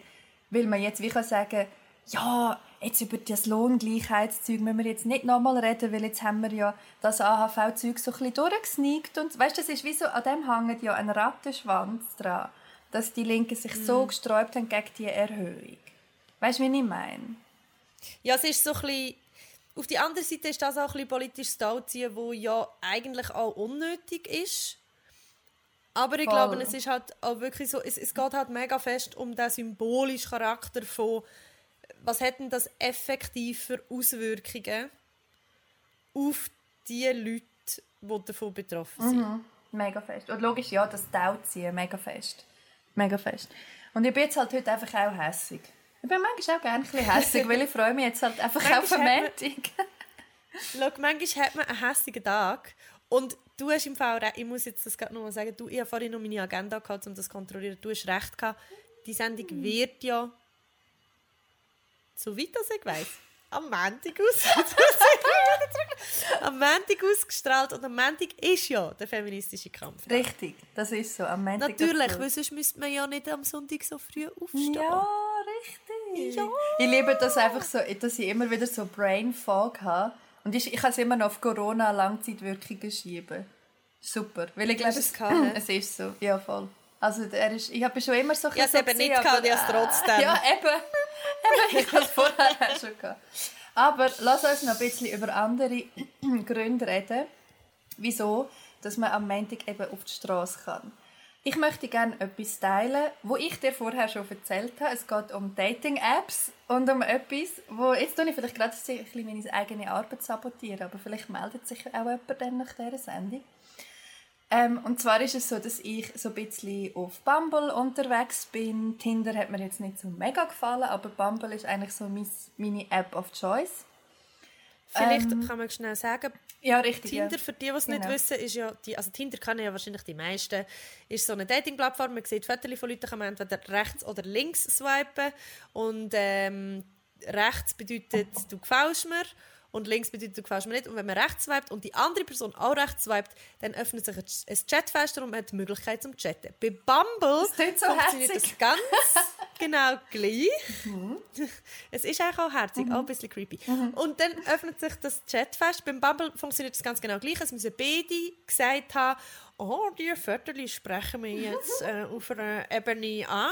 weil man jetzt wie kann sagen, ja, jetzt über das Lohngleichheitszeug müssen wir jetzt nicht nochmal reden, weil jetzt haben wir ja das A H V-Zeug so ein bisschen durchgesneakt. Und weißt, das ist wie so, an dem hängt ja ein Rattenschwanz dran, dass die Linken sich mm. so gesträubt haben gegen diese Erhöhung. Weißt du, wie ich meine? Ja, es ist so ein bisschen... Auf der anderen Seite ist das auch ein bisschen politisches Tauziehen, das ja eigentlich auch unnötig ist. Aber ich Voll. glaube, es ist halt auch wirklich so, es, es geht halt mega fest um den symbolischen Charakter von, was hätten das effektiv für Auswirkungen auf die Leute, die davon betroffen sind. Mhm. Mega fest. Und logisch, ja, das Tauziehen, mega fest. Mega fest. Und ich bin jetzt halt heute einfach auch hässig. Ich bin manchmal auch gerne ein bisschen hässig, weil ich freue mich jetzt halt einfach manchmal auf eine Meldung. Man, manchmal hat man einen hässigen Tag. Und du hast im Fall, ich muss jetzt das gerade nochmal sagen, du, ich habe vorhin noch meine Agenda gehabt, um das zu kontrollieren. Du hast recht gehabt. Die Sendung wird ja, soweit ich weiss, am Montag ausgestrahlt. Am Montag ausgestrahlt. Und am Montag ist ja der feministische Kampf. Richtig, das ist so. Am Montag. Natürlich, weil sonst müsste man ja nicht am Sonntag so früh aufstehen. Ja, richtig. Ja. Ich liebe das einfach so, dass ich immer wieder so Brain Fog habe. Und ich, ich kann es immer noch auf Corona-Langzeitwirkungen schieben. Super. Weil ich glaube, es, kann, es ist so. Ja, voll. Also, er ist, ich habe schon immer so... Ja, es eben nicht gehabt, ich habe es trotzdem. Ja, eben. Ich habe es vorher schon gehabt. Aber lass uns noch ein bisschen über andere Gründe reden, wieso dass man am Montag eben auf die Straße kann. Ich möchte gerne etwas teilen, das ich dir vorher schon erzählt habe. Es geht um Dating-Apps und um etwas, wo jetzt tue ich vielleicht gerade ein bisschen meine eigene Arbeit sabotieren, aber vielleicht meldet sich auch jemand dann nach dieser Sendung. Ähm, und zwar ist es so, dass ich so ein bisschen auf Bumble unterwegs bin. Tinder hat mir jetzt nicht so mega gefallen, aber Bumble ist eigentlich so mein, meine App of Choice. Vielleicht ähm, kann man schnell sagen, ja, richtig, Tinder, ja. Für die, die es genau. nicht wissen, ist ja, die, also Tinder kann ja wahrscheinlich die meisten, ist so eine Dating-Plattform, man sieht Fotos von Leuten, kann man entweder rechts oder links swipen und ähm, rechts bedeutet, du gefällst mir. Und links bedeutet, du gefällst mir nicht. Und wenn man rechts swipet und die andere Person auch rechts swipet, dann öffnet sich ein Chatfenster und man hat die Möglichkeit zum Chatten. Bei Bumble das klingt so funktioniert herzig. Das ganz genau gleich. Mhm. Es ist eigentlich auch herzig, mhm. auch ein bisschen creepy. Mhm. Und dann öffnet sich das Chatfenster. Beim Bumble funktioniert das ganz genau gleich. Es müssen beide gesagt haben, «Oh, die Vöterli sprechen mich jetzt äh, auf einer Ebene an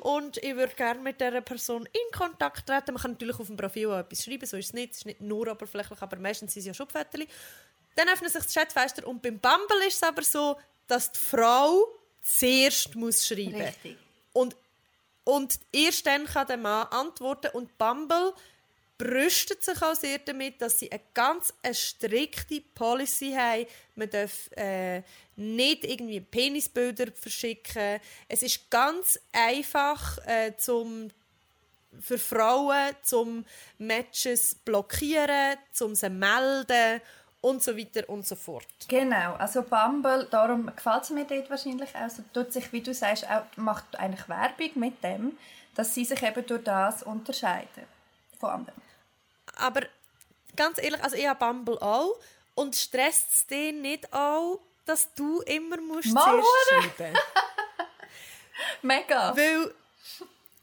und ich würde gerne mit dieser Person in Kontakt treten.» Man kann natürlich auf dem Profil auch etwas schreiben, so ist es nicht. Es ist nicht nur oberflächlich, aber meistens sind es ja schon Vöterli. Dann öffnen sich das Chatfenster und beim Bumble ist es aber so, dass die Frau zuerst muss schreiben muss. Richtig. Und, und erst dann kann der Mann antworten und Bumble brüstet sich auch sehr damit, dass sie eine ganz eine strikte Policy haben. Man darf äh, nicht irgendwie Penisbilder verschicken. Es ist ganz einfach äh, zum, für Frauen, zum Matches blockieren, zum sie melden und so weiter und so fort. Genau, also Bumble, darum gefällt es mir dort wahrscheinlich auch. Also tut sich, wie du sagst, auch, macht eigentlich Werbung mit dem, dass sie sich eben durch das unterscheiden. Aber ganz ehrlich, also ich habe Bumble auch und stresst es dir nicht auch, dass du immer musst zuerst schreiben. Mega. Weil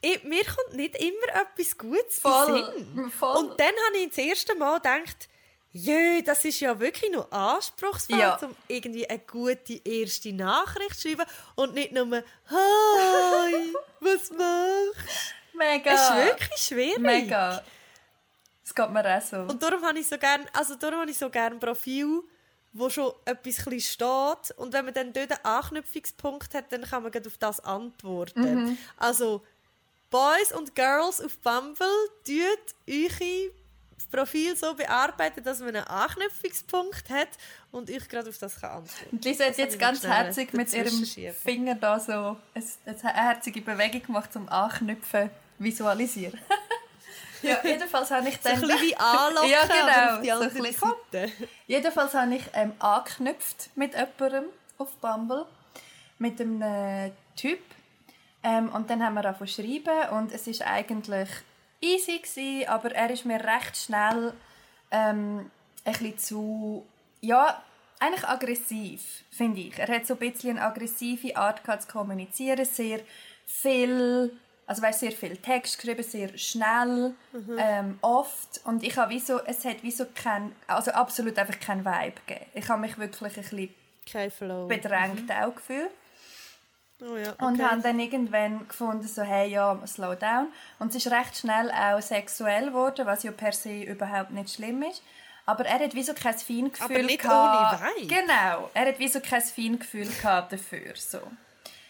ich, mir kommt nicht immer etwas Gutes voll, in Sinn. Voll. Und dann habe ich das erste Mal gedacht, jö, das ist ja wirklich noch anspruchsvoll, ja. Um irgendwie eine gute erste Nachricht zu schreiben und nicht nur «Hi, was machst?» Mega. Es ist wirklich schwierig. Mega. Das geht mir auch so. Und darum habe ich so gerne, also darum habe ich so gerne ein Profil, wo schon etwas steht. Und wenn man dann dort einen Anknüpfungspunkt hat, dann kann man auf das antworten. Mhm. Also, Boys und Girls auf Bumble, tut eure Profil so bearbeiten, dass man einen Anknüpfungspunkt hat und ich gerade auf das kann antworten. Und Lisa hat das jetzt ganz herzig mit ihrem Finger da so eine herzige Bewegung gemacht, um Anknüpfen visualisieren. Ja, jedenfalls habe ich dann... So ein bisschen wie anlocken, ja, genau, auf die andere so Seite. Jedenfalls habe ich ähm, angeknüpft mit jemandem auf Bumble, mit einem äh, Typ. Ähm, und dann haben wir angefangen zu schreiben und es ist eigentlich... easy gsi, aber er ist mir recht schnell ähm, ein bisschen zu, ja, eigentlich aggressiv, finde ich. Er hat so ein bisschen eine aggressive Art zu kommunizieren, sehr viel, also weißt, sehr viel Text geschrieben, sehr schnell, mhm. ähm, oft. Und ich habe wie so, es hat wie so kein, also absolut einfach kein Vibe gegeben. Ich habe mich wirklich ein bisschen kein Flow. Bedrängt mhm. auch gefühlt. Oh ja, okay. Und haben dann irgendwann gefunden, so, hey, ja, slow down. Und es ist recht schnell auch sexuell geworden, was ja per se überhaupt nicht schlimm ist. Aber er hat wie so kein Feingefühl Aber nicht gehabt. Ohne Wein. Genau, er hat wie so kein Feingefühl gehabt dafür. So.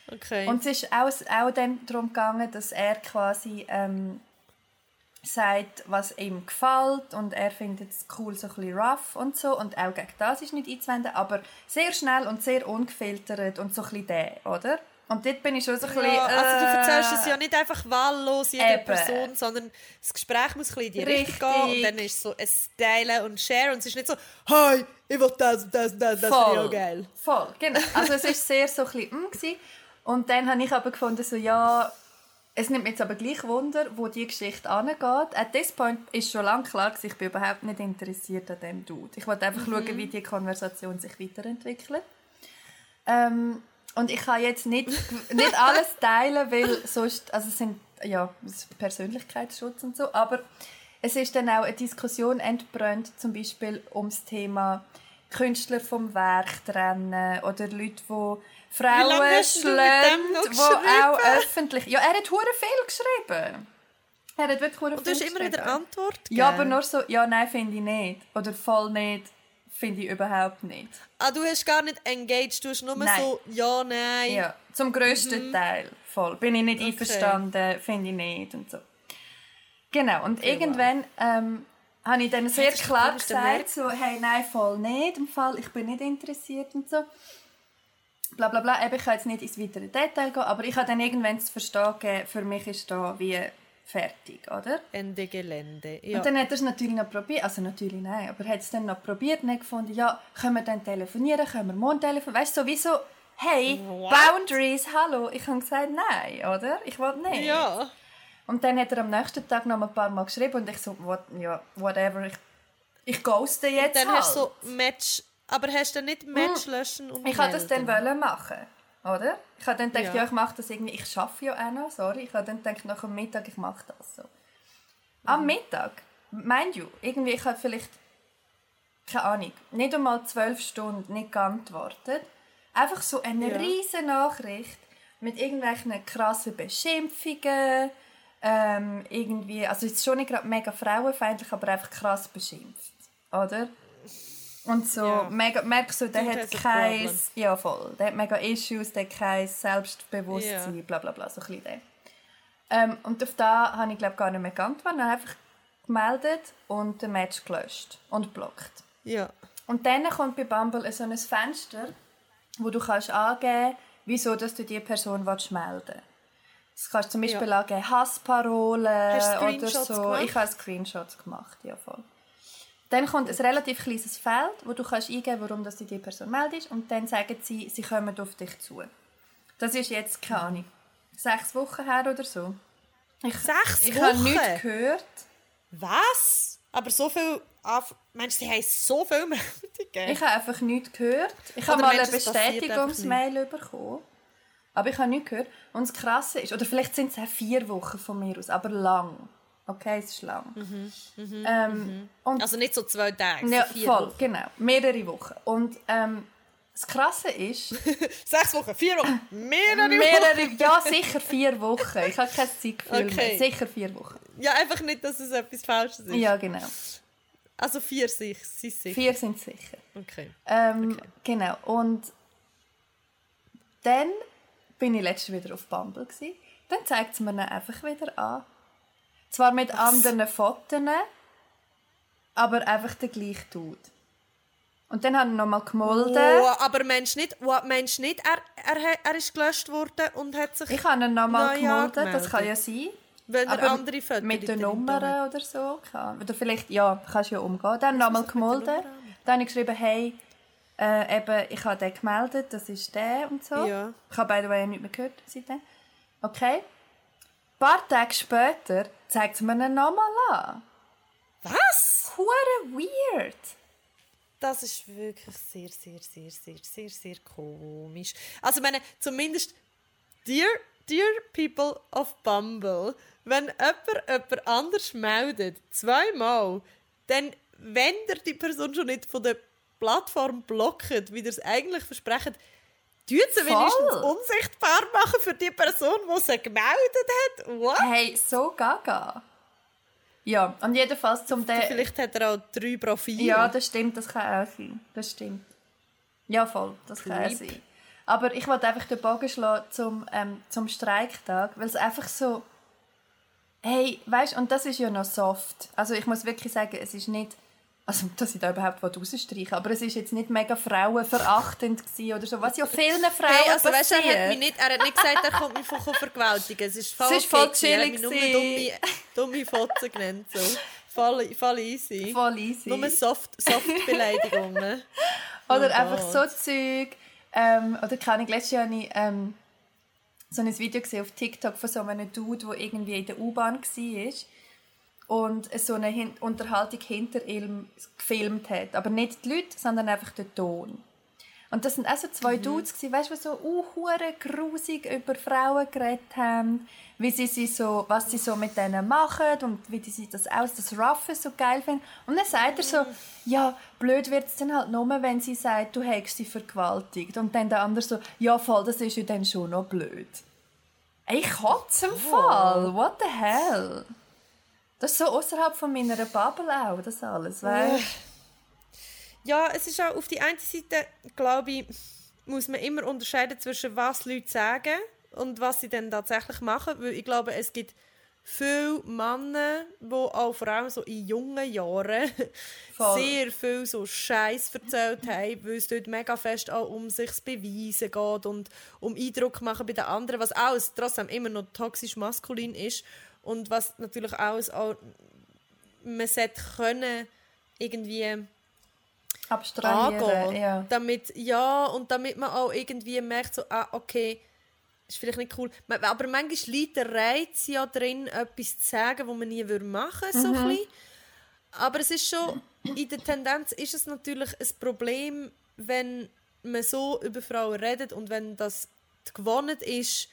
Okay. Und es ist auch, auch dann darum gegangen, dass er quasi ähm, sagt, was ihm gefällt. Und er findet es cool, so ein bisschen rough und so. Und auch gegen das ist nicht einzuwenden. Aber sehr schnell und sehr ungefiltert und so ein bisschen der, oder? Und dort bin ich schon so ein ja, bisschen... Äh, also du erzählst es ja nicht einfach wahllos jeder eben. Person, sondern das Gespräch muss ein bisschen in die Richtig. Richtung gehen. Und dann ist es so ein Teilen und Share. Und es ist nicht so, «Hi, ich will das und das und das, das finde ich auch geil.» Voll, genau. Also es war sehr so ein bisschen mm. Und dann habe ich aber gefunden, so, ja, es nimmt mir jetzt aber gleich Wunder, wo die Geschichte angeht. At this point ist schon lange klar, ich bin überhaupt nicht interessiert an diesem Dude. Ich wollte einfach mhm. schauen, wie die Konversation sich weiterentwickelt. Ähm... Und ich kann jetzt nicht, nicht alles teilen, weil sonst, also es sind, ja, Persönlichkeitsschutz und so, aber es ist dann auch eine Diskussion entbrannt, zum Beispiel um das Thema Künstler vom Werk trennen oder Leute, die Frauen schlägt, die auch öffentlich... Ja, er hat verdammt viel geschrieben. Er hat wirklich verdammt viel geschrieben. Und du hast immer wieder Antwort gegeben. Ja, aber nur so, ja, nein, finde ich nicht. Oder voll nicht. Finde ich überhaupt nicht. Ah, du hast gar nicht engaged, du hast nur nein. so «Ja, nein». Ja, zum grössten mhm. Teil voll. Bin ich nicht okay. einverstanden, finde ich nicht und so. Genau, und okay, irgendwann wow. ähm, habe ich dann sehr das klar gesagt, so «Hey, nein, voll nicht, im Fall, ich bin nicht interessiert» und so. Blablabla, bla, bla. Ich kann jetzt nicht ins weitere Detail gehen, aber ich habe dann irgendwann zu verstehen gegeben, für mich ist da wie... fertig, oder? Ende Gelände, ja. Und dann hat er es natürlich noch probiert, also natürlich nein, aber hat es dann noch probiert und dann gefunden, ja, können wir dann telefonieren, können wir morgen telefonieren, weißt du, so wie so, hey, What? Boundaries, hallo, ich habe gesagt, nein, oder? Ich wollte nicht. Ja. Und dann hat er am nächsten Tag noch ein paar Mal geschrieben und ich so, what, ja, whatever, ich, ich ghoste jetzt und dann halt. Hast du so Match, aber hast du nicht Match hm. löschen und ich wollte das dann wollen machen. Oder? Ich habe dann gedacht, ja. ja, ich mache das irgendwie, ich arbeite ja auch noch, sorry. Ich habe dann gedacht, nach dem Mittag, ich mache das so. Am mhm. Mittag, mind you, irgendwie, ich habe vielleicht, keine Ahnung, nicht einmal zwölf Stunden nicht geantwortet. Einfach so eine ja. riesen Nachricht mit irgendwelchen krassen Beschimpfungen, ähm, irgendwie, also es ist schon nicht gerade mega frauenfeindlich, aber einfach krass beschimpft, oder? Und so, ja. mega, merkst du, der hat, hat kein... Ja, voll. Der hat mega Issues, der hat kein Selbstbewusstsein, ja. bla bla bla, so ein bisschen. Ähm, und auf da habe ich, glaube gar nicht mehr geantwortet. Ich habe einfach gemeldet und den Match gelöscht und blockt. Ja. Und dann kommt bei Bumble so ein Fenster, wo du kannst angeben, wieso dass du diese Person willst melden willst. Das kannst du zum Beispiel ja. angeben, Hassparolen oder so. Gemacht? Ich habe Screenshots gemacht, ja, voll. Dann kommt ein relativ kleines Feld, wo du kannst eingeben kannst, warum du diese Person meldest. Und dann sagen sie, sie kommen auf dich zu. Das ist jetzt, keine Ahnung, sechs Wochen her oder so. Ich, sechs ich Wochen? Ich habe nichts gehört. Was? Aber so viel... Meinst du, sie haben so viel Meldungen? Ich habe einfach nichts gehört. Ich oder habe mal eine Bestätigungsmail bekommen. Aber ich habe nichts gehört. Und das Krasse ist, oder vielleicht sind es auch vier Wochen von mir aus, aber lang. Okay, es ist lang. Mhm, mhm, ähm, mhm. Und also nicht so zwei Tage, ja, vier voll, Wochen. Genau, mehrere Wochen. Und ähm, das Krasse ist... Sechs Wochen, vier Wochen, mehrere, mehrere Wochen. Ja, sicher vier Wochen. Ich habe kein Zeitgefühl okay. mehr. Sicher vier Wochen. Ja, einfach nicht, dass es etwas Falsches ist. Ja, genau. Also vier sind sicher. Vier sind sicher. Okay. Ähm, okay. Genau, und dann bin ich letztens wieder auf Bumble gewesen. Dann zeigt es mir dann einfach wieder an. Zwar mit anderen Fotos, aber einfach der gleiche Dude. Und dann haben wir nochmal gemolden. Wow, aber meinst du nicht, wow, meinst du nicht er, er, er ist gelöscht worden und hat sich... Ich habe ihn nochmal gemolden, das kann ja sein. Weil er andere Fotos mit den Nummern oder so. Kann. Oder vielleicht, ja, kannst du ja umgehen. Dann nochmal gemolden. Dann habe ich geschrieben, hey, äh, eben, ich habe den gemeldet, das ist der und so. Ja. Ich habe by the way nicht mehr gehört seitdem. Okay. Ein paar Tage später zeigt es mir ihn nochmal an. Was? Hure weird. Das ist wirklich sehr, sehr, sehr, sehr, sehr, sehr komisch. Also ich meine, zumindest dir, «Dear people of Bumble, wenn jemand jemand anders meldet, zweimal, dann wenn ihr die Person schon nicht von der Plattform blockt, wie ihr es eigentlich versprecht, tut sie wenigstens unsichtbar machen für die Person, die sie gemeldet hat. What? Hey, so gaga. Ja, und jedenfalls zum der. Vielleicht hat er auch drei Profile. Ja, das stimmt, das kann auch sein. Das stimmt. Ja, voll, das Bleib. kann auch sein. Aber ich wollte einfach den Bogen schlagen zum, ähm, zum Streiktag, weil es einfach so. Hey, weißt du, und das ist ja noch soft. Also ich muss wirklich sagen, es ist nicht. Also, dass ich da überhaupt rausstreichen will. Aber es war jetzt nicht mega frauenverachtend oder so. Was ja vielen Frauen hey, also weißt, er, hat mich nicht, er hat nicht gesagt, er kommt mich von vergewaltigen. Es ist voll, es ist voll okay, chillig. Er hat mich nur dumme, dumme Fotzen genannt. So. Voll, voll easy. Voll easy. Nur soft, soft Beleidigungen. Oder oh einfach Gott. so Zeug. Ähm, oder kann ich, letztes Jahr habe ich ähm, so ein Video gesehen auf TikTok von so einem Dude, der irgendwie in der U-Bahn war. Und so eine Hin- Unterhaltung hinter ihm gefilmt hat. Aber nicht die Leute, sondern einfach den Ton. Und das waren auch so zwei mhm. Dudes, die so uhuere grusig über Frauen geredet haben, wie sie, sie so, was sie so mit denen machen und wie sie das aus, das Raffe so geil finden. Und dann sagt er so, ja, blöd wird es dann halt nur, wenn sie sagt, du hättest sie vergewaltigt. Und dann der andere so, ja voll, das ist ja dann schon noch blöd. Ich kotze im Fall, what the hell? Das ist so außerhalb von meiner Bubble auch, das alles, weißt du? Ja, es ist auch auf die einen Seite, glaube ich, muss man immer unterscheiden zwischen was Leute sagen und was sie dann tatsächlich machen, weil ich glaube, es gibt viele Männer, die auch vor allem so in jungen Jahren Voll. sehr viel so Scheiß erzählt haben, weil es dort mega fest auch um sich zu beweisen geht und um Eindruck machen bei den anderen, was auch trotzdem immer noch toxisch maskulin ist. Und was natürlich auch, auch man sollte können irgendwie abstrahieren, ja. damit ja und damit man auch irgendwie merkt so ah okay ist vielleicht nicht cool, aber manchmal liegt der Reiz ja drin, etwas zu sagen, was man nie machen würde, so mhm. ein bisschen. Aber es ist schon in der Tendenz ist es natürlich ein Problem, wenn man so über Frauen redet und wenn das gewohnt ist.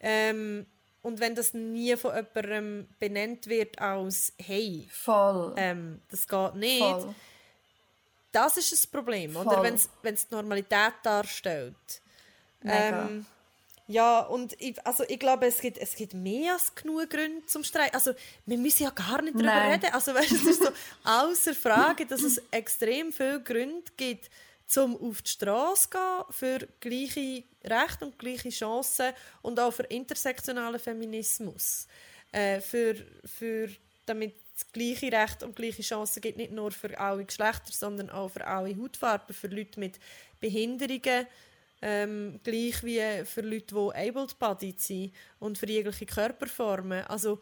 Ähm, Und wenn das nie von jemandem benannt wird als «Hey, Voll. Ähm, das geht nicht», Voll. das ist ein Problem, Voll. oder? Wenn es die Normalität darstellt. Ähm, ja, und ich, also ich glaube, es gibt, es gibt mehr als genug Gründe zum Streit. Also wir müssen ja gar nicht darüber Nein. reden. Also weißt, es ist so außer Frage, dass es extrem viele Gründe gibt, um auf die Straße zu gehen, für gleiche Rechte und gleiche Chancen und auch für intersektionalen Feminismus. Äh, für, für, damit es gleiche Rechte und gleiche Chancen gibt, nicht nur für alle Geschlechter, sondern auch für alle Hautfarben, für Leute mit Behinderungen, ähm, gleich wie für Leute, die able-bodied sind und für jegliche Körperformen. Also,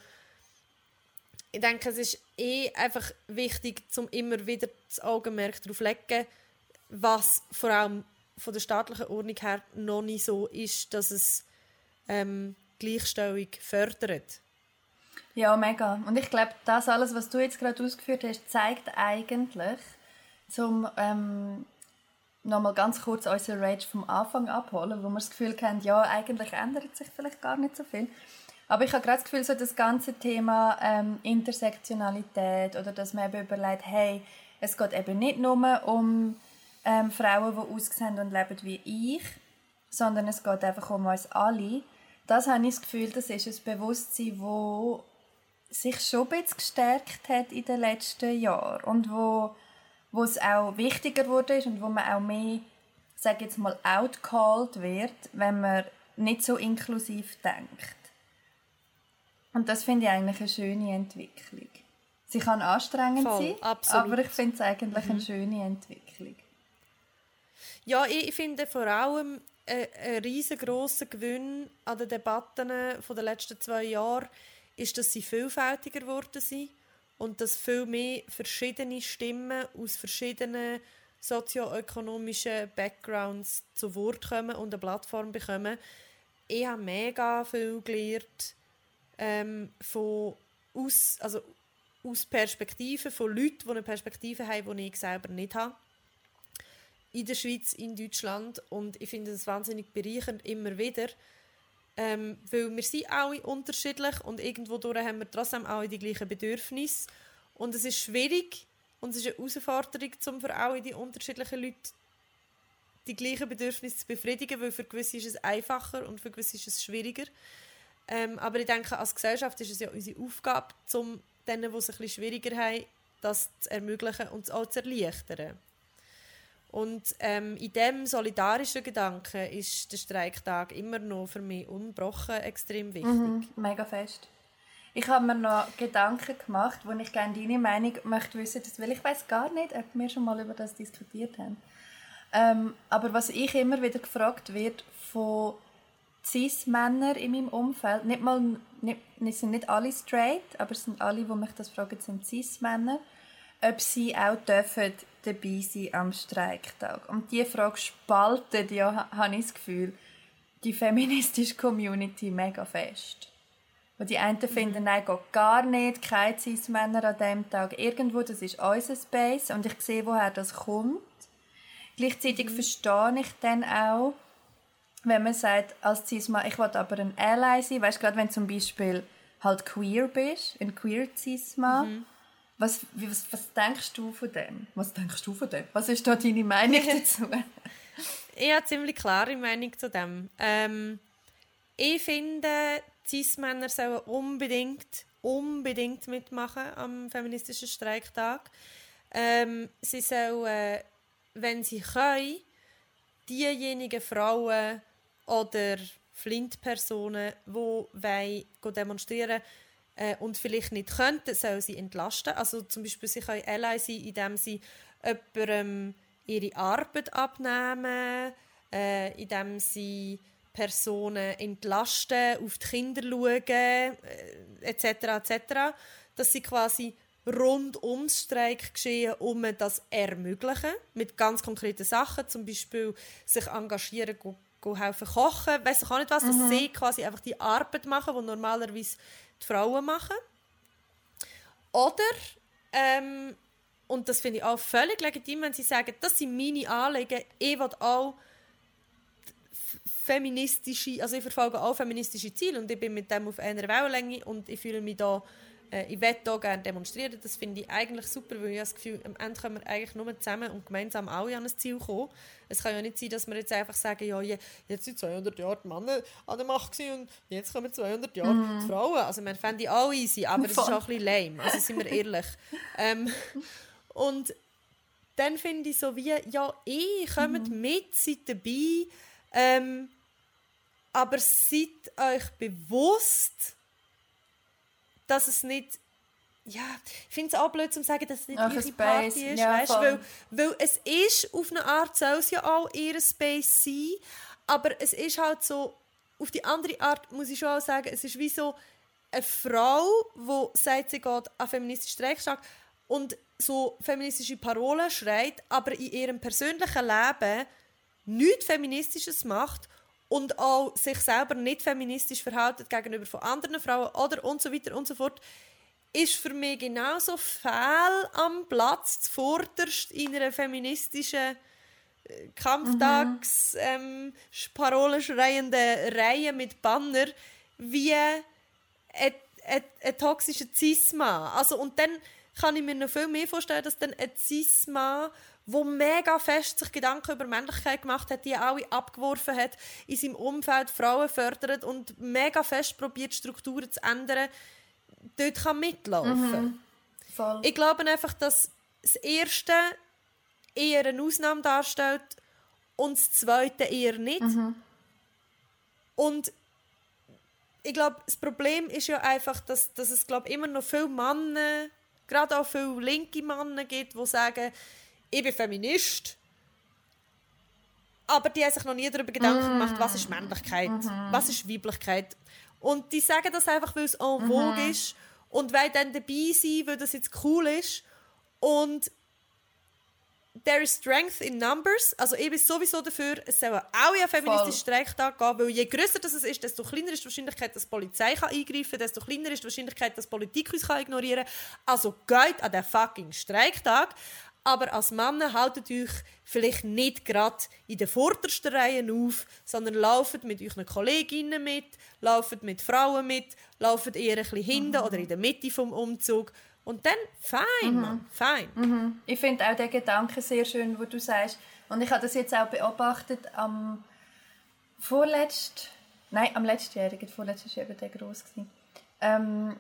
ich denke, es ist eh einfach wichtig, um immer wieder das Augenmerk darauf zu legen, was vor allem von der staatlichen Ordnung her noch nicht so ist, dass es ähm, Gleichstellung fördert. Ja, mega. Und ich glaube, das alles, was du jetzt gerade ausgeführt hast, zeigt eigentlich, um ähm, nochmal ganz kurz unseren Rage vom Anfang abholen, wo wir das Gefühl haben, ja, eigentlich ändert sich vielleicht gar nicht so viel. Aber ich habe gerade das Gefühl, so das ganze Thema ähm, Intersektionalität oder dass man eben überlegt, hey, es geht eben nicht nur um Ähm, Frauen, die aussehen und leben wie ich, sondern es geht einfach um uns alle. Das habe ich das Gefühl, das ist ein Bewusstsein, das sich schon ein bisschen gestärkt hat in den letzten Jahren und wo, wo es auch wichtiger wurde und wo man auch mehr, sage jetzt mal, outcalled wird, wenn man nicht so inklusiv denkt. Und das finde ich eigentlich eine schöne Entwicklung. Sie kann anstrengend Voll, sein, absolut. aber ich finde es eigentlich mhm. eine schöne Entwicklung. Ja, ich finde vor allem äh, einen riesengroßen Gewinn an den Debatten der letzten zwei Jahre ist, dass sie vielfältiger geworden sind und dass viel mehr verschiedene Stimmen aus verschiedenen sozioökonomischen Backgrounds zu Wort kommen und eine Plattform bekommen. Ich habe mega viel gelernt ähm, von aus, also aus Perspektiven von Leuten, die eine Perspektive haben, die ich selber nicht habe. In der Schweiz, in Deutschland, und ich finde es wahnsinnig bereichernd, immer wieder Ähm, weil wir sind alle unterschiedlich und irgendwo durch haben wir trotzdem alle die gleichen Bedürfnisse. Und es ist schwierig und es ist eine Herausforderung, um für alle die unterschiedlichen Leute die gleichen Bedürfnisse zu befriedigen, weil für gewisse ist es einfacher und für gewisse ist es schwieriger. Ähm, aber ich denke, als Gesellschaft ist es ja unsere Aufgabe, um denen, die es ein bisschen schwieriger haben, das zu ermöglichen und es auch zu erleichtern. Und ähm, in diesem solidarischen Gedanken ist der Streiktag immer noch für mich unbrochen extrem wichtig. Mhm, mega fest. Ich habe mir noch Gedanken gemacht, wo ich gerne deine Meinung möchte wissen möchte, weil ich weiss gar nicht, ob wir schon mal über das diskutiert haben. Ähm, aber was ich immer wieder gefragt wird von Cis-Männern in meinem Umfeld, nicht mal, nicht, es sind nicht alle straight, aber es sind alle, die mich das fragen, sind Cis-Männer, ob sie auch dürfen dabei sein am Streiktag. Und diese Frage spaltet, ja, habe ich das Gefühl, die feministische Community mega fest. Wo die einen finden, nein, geht gar nicht, keine Cis-Männer an diesem Tag. Irgendwo, das ist unser Space und ich sehe, woher das kommt. Gleichzeitig verstehe ich dann auch, wenn man sagt, als Cis-Mann, ich will aber ein Ally sein, weißt du, gerade wenn du zum Beispiel halt queer bist, ein queer Cis-Mann, mhm. was, was, was denkst du von dem? Was denkst du von dem? Was ist da deine Meinung dazu? Ich habe ziemlich klare Meinung zu dem. Ähm, ich finde, Cis-Männer sollen unbedingt, unbedingt mitmachen am feministischen Streiktag. Ähm, sie sollen, äh, wenn sie können, diejenigen Frauen oder Flint-Personen, die demonstrieren wollen und vielleicht nicht können, sollen sie entlasten. Also zum Beispiel, sie können Ally sein, indem sie jemandem ihre Arbeit abnehmen, äh, indem sie Personen entlasten, auf die Kinder schauen, äh, et cetera, et cetera. Dass sie quasi rund ums Streikgeschehen um das ermöglichen, mit ganz konkreten Sachen, zum Beispiel sich engagieren, go, go helfen kochen, weiss ich auch nicht was, mhm. dass sie quasi einfach die Arbeit machen, die normalerweise die Frauen machen. Oder, ähm, und das finde ich auch völlig legitim, wenn sie sagen, das sind meine Anliegen, ich will auch feministische, also ich verfolge auch feministische Ziele und ich bin mit dem auf einer Wellenlänge und ich fühle mich da ich möchte hier gerne demonstrieren, das finde ich eigentlich super, weil ich das Gefühl habe, am Ende können wir eigentlich nur zusammen und gemeinsam alle an ein Ziel kommen. Es kann ja nicht sein, dass wir jetzt einfach sagen, ja, jetzt sind zweihundert Jahre die Männer an der Macht und jetzt kommen zweihundert Jahre mm. die Frauen. Also wir fänden die auch easy, aber es ist auch ein bisschen lame, also sind wir ehrlich. ähm, und dann finde ich so wie, ja, ich kommt mm. mit, seid dabei, ähm, aber seid euch bewusst, dass es nicht, ja, ich finde es auch blöd zu sagen, dass es nicht ihre Party ist, ja, weißt, weil, weil es ist, auf eine Art soll es ja auch ihr Space sein, aber es ist halt so, auf die andere Art muss ich schon auch sagen, es ist wie so eine Frau, die sagt, sie geht an feministischen Streiktag und so feministische Parolen schreit, aber in ihrem persönlichen Leben nichts Feministisches macht und auch sich selber nicht feministisch verhalten gegenüber von anderen Frauen oder und so weiter und so fort, ist für mich genauso fehl am Platz zuvorderst in einer feministischen äh, Kampftags- mhm. ähm, parolenschreienden Reihe mit Banner wie ein toxischer Cis-Mann. Also, und dann kann ich mir noch viel mehr vorstellen, dass dann ein Cis-Mann, der mega fest sich Gedanken über Männlichkeit gemacht hat, die alle abgeworfen hat, in seinem Umfeld Frauen fördert und mega fest probiert, Strukturen zu ändern, dort kann mitlaufen. Mhm. Ich glaube einfach, dass das Erste eher eine Ausnahme darstellt und das Zweite eher nicht. Mhm. Und ich glaube, das Problem ist ja einfach, dass, dass es glaub, immer noch viele Männer, gerade auch viele linke Männer gibt, die sagen, ich bin Feminist, aber die haben sich noch nie darüber Gedanken gemacht, was ist Männlichkeit, mhm. was ist Weiblichkeit. Und die sagen das einfach, weil es en vogue mhm. ist und wollen dann dabei sein, weil das jetzt cool ist. Und there is strength in numbers. Also ich bin sowieso dafür, es soll auch ein feministischer Streiktag gehen, weil je grösser das es ist, desto kleiner ist die Wahrscheinlichkeit, dass die Polizei eingreifen kann, desto kleiner ist die Wahrscheinlichkeit, dass die Politik uns ignorieren kann. Also geht an den fucking Streiktag. aber als Männer haltet euch vielleicht nicht gerade in der vordersten Reihe auf, sondern lauft mit euren Kolleginnen mit, lauft mit Frauen mit, lauft eher ein bisschen hinten mhm. oder in der Mitte vom Umzug. Und dann, fein, mhm. Mann, fein. Mhm. Ich finde auch den Gedanken sehr schön, wo du sagst. Und ich habe das jetzt auch beobachtet am vorletzten, nein, am letztjährigen, vorletzten war eben der gross gewesen. Ähm,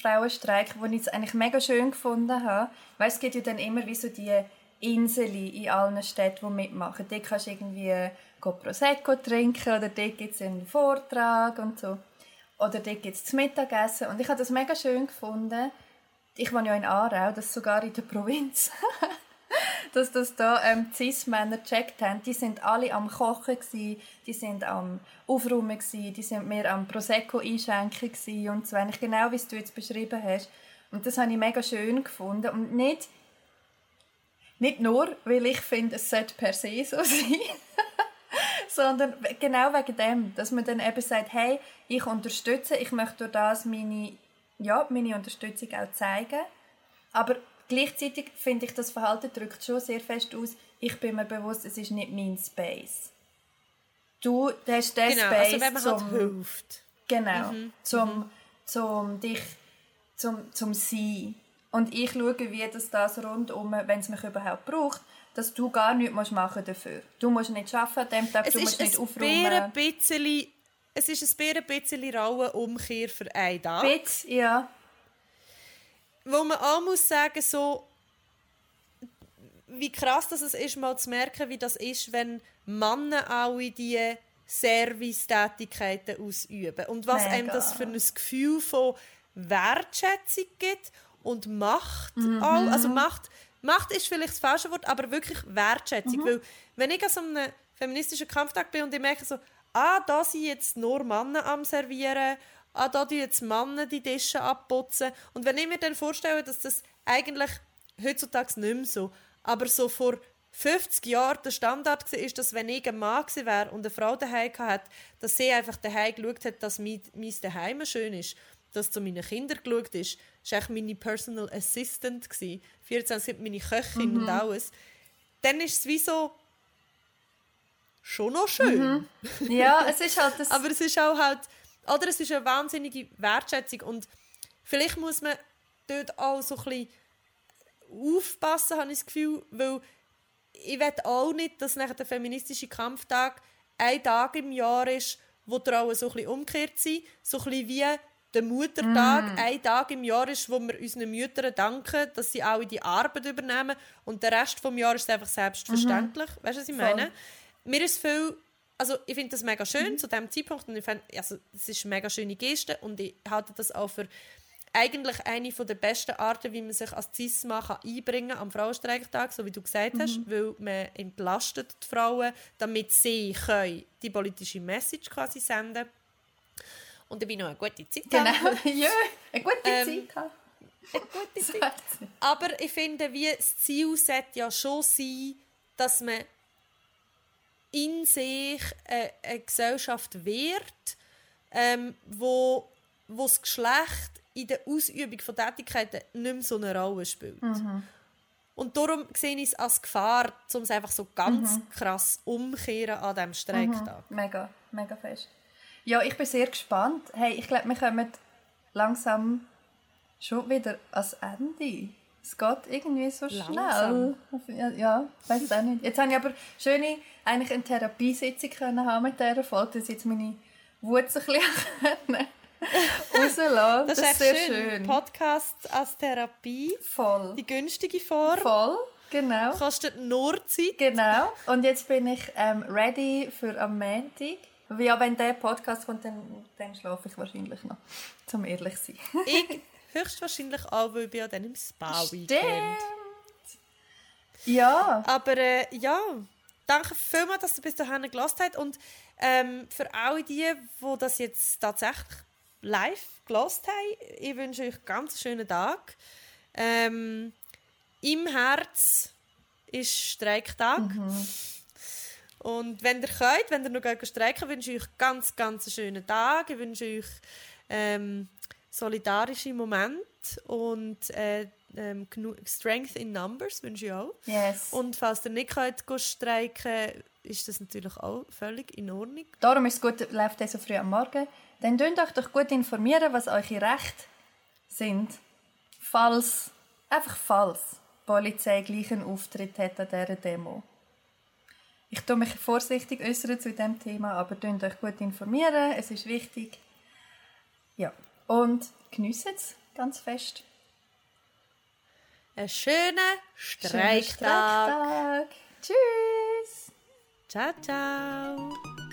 Frauenstreik, den ich es eigentlich mega schön gefunden habe. Weißt, es gibt ja dann immer wie so die Inseln in allen Städten, die mitmachen. Dort kannst du irgendwie Prosecco trinken oder dort gibt es einen Vortrag und so. Oder dort gibt es das Mittagessen. Und ich habe das mega schön gefunden. Ich wohne ja in Aarau, das sogar in der Provinz. dass das da ähm, die Cis-Männer gecheckt haben. Die sind alle am Kochen gsi, die sind am Aufräumen gsi, die sind mir am Prosecco einschenken gsi und so. Eigentlich genau, wie du jetzt beschrieben hast. Und das habe ich mega schön gefunden. Und nicht, nicht nur, weil ich finde, es sollte per se so sein, sondern genau wegen dem, dass man dann eben sagt, hey, ich unterstütze, ich möchte durch das meine, ja, meine Unterstützung auch zeigen. Aber gleichzeitig finde ich, das Verhalten drückt schon sehr fest aus, ich bin mir bewusst, es ist nicht mein Space. Du hast den genau, Space, also wenn man zum, halt hilft. Genau, mhm. zum, mhm. zum dich, zum, zum Sein. Und ich schaue, wie das, das rundum, wenn es mich überhaupt braucht, dass du gar nichts machen musst dafür. Du musst nicht arbeiten an diesem Tag, es du musst nicht aufräumen. Bisschen, es ist ein bisschen raue Umkehr für einen Tag. Bitz, ja. Wo man auch muss sagen, so, wie krass das ist, mal zu merken, wie das ist, wenn Männer alle diese Servicetätigkeiten ausüben. Und was Mega. einem das für ein Gefühl von Wertschätzung gibt und Macht mhm. auch. Also Macht, Macht ist vielleicht das falsche Wort, aber wirklich Wertschätzung. Mhm. Weil wenn ich an so einem feministischen Kampftag bin und ich merke so, ah, da sind jetzt nur Männer am Servieren, ah, da die jetzt Männer die Tische abputzen. Und wenn ich mir dann vorstelle, dass das eigentlich heutzutage nicht mehr so, aber so vor fünfzig Jahren der Standard war, dass wenn ich ein Mann wäre und eine Frau daheim hatte, dass sie einfach daheim geschaut hat, dass mein, mein Daheim schön ist, dass zu meinen Kindern geschaut ist. Das war eigentlich meine Personal Assistant. vierzehn sind meine Köchin mhm. und alles. Dann ist es wie so schon noch schön. Mhm. Ja, es ist halt das... aber es ist auch halt... Oder es ist eine wahnsinnige Wertschätzung und vielleicht muss man dort auch so ein bisschen aufpassen, habe ich das Gefühl, weil ich will auch nicht, dass nachher der feministische Kampftag ein Tag im Jahr ist, wo die Frauen so ein bisschen umgekehrt sind, so ein bisschen wie der Muttertag mm. ein Tag im Jahr ist, wo wir unseren Müttern danken, dass sie auch die Arbeit übernehmen und der Rest des Jahres ist einfach selbstverständlich. Mm-hmm. Weißt du, was ich meine? Voll. Mir ist viel... Also ich finde das mega schön mhm. zu diesem Zeitpunkt und ich find, also es ist eine mega schöne Geste und ich halte das auch für eigentlich eine der besten Arten, wie man sich als Cis-Mann einbringen kann am Frauenstreiktag, so wie du gesagt mhm. hast, weil man entlastet die Frauen, damit sie können die politische Message quasi senden. Und ich bin noch eine gute Zeit. Genau, ja, eine gute ähm, Zeit. Eine gute Zeit. Aber ich finde, wie das Ziel sollte ja schon sein, dass man in sich eine, eine Gesellschaft wird, ähm, wo, wo das Geschlecht in der Ausübung von Tätigkeiten nicht mehr so eine Rolle spielt. Mhm. Und darum sehe ich es als Gefahr, um es einfach so ganz mhm. krass umkehren an diesem Streiktag. Mhm. Mega, mega fest. Ja, ich bin sehr gespannt. Hey, ich glaube, wir kommen langsam schon wieder ans Ende. Es geht irgendwie so langsam. Schnell. Ja, ich weiss auch nicht. Jetzt habe ich aber schöne, eigentlich eine Therapiesitzung können haben mit dieser Folge, dass ich jetzt meine Wut so ein bisschen rauslassen. Das, das ist sehr schön. schön. Podcast als Therapie. Voll. Die günstige Form. Voll, genau. Kostet nur Zeit. Genau. Und jetzt bin ich ähm, ready für am Montag. Ja, wenn der Podcast kommt, dann, dann schlafe ich wahrscheinlich noch. Zum ehrlich sein. Ich höchstwahrscheinlich auch, weil ich bin ja dann im Spa-Weekend. Stimmt. Ja. Aber äh, ja, danke vielmals, dass du bis dahin gelassen hast. Und ähm, für alle die, die das jetzt tatsächlich live gelassen haben, ich wünsche euch einen ganz schönen Tag. Ähm, Im Herz ist Streiktag. Mhm. Und wenn ihr könnt, wenn ihr noch streiken, wünsche ich euch einen ganz, ganz schönen Tag. Ich wünsche euch... Ähm, solidarische Moment und äh, ähm, Strength in Numbers, wünsche ich auch. Yes. Und falls ihr nicht könnt streiken, ist das natürlich auch völlig in Ordnung. Darum ist es gut, läuft das so früh am Morgen. Dann informiert euch doch gut, informieren, was eure Rechte sind. Falls, einfach falls, die Polizei gleich einen Auftritt hat an dieser Demo. Ich tue mich vorsichtig äußern zu diesem Thema, aber euch gut informieren, es ist wichtig. Ja, und geniessen es ganz fest. Einen schönen Streiktag. Schönen Streiktag. Tschüss. Ciao, ciao.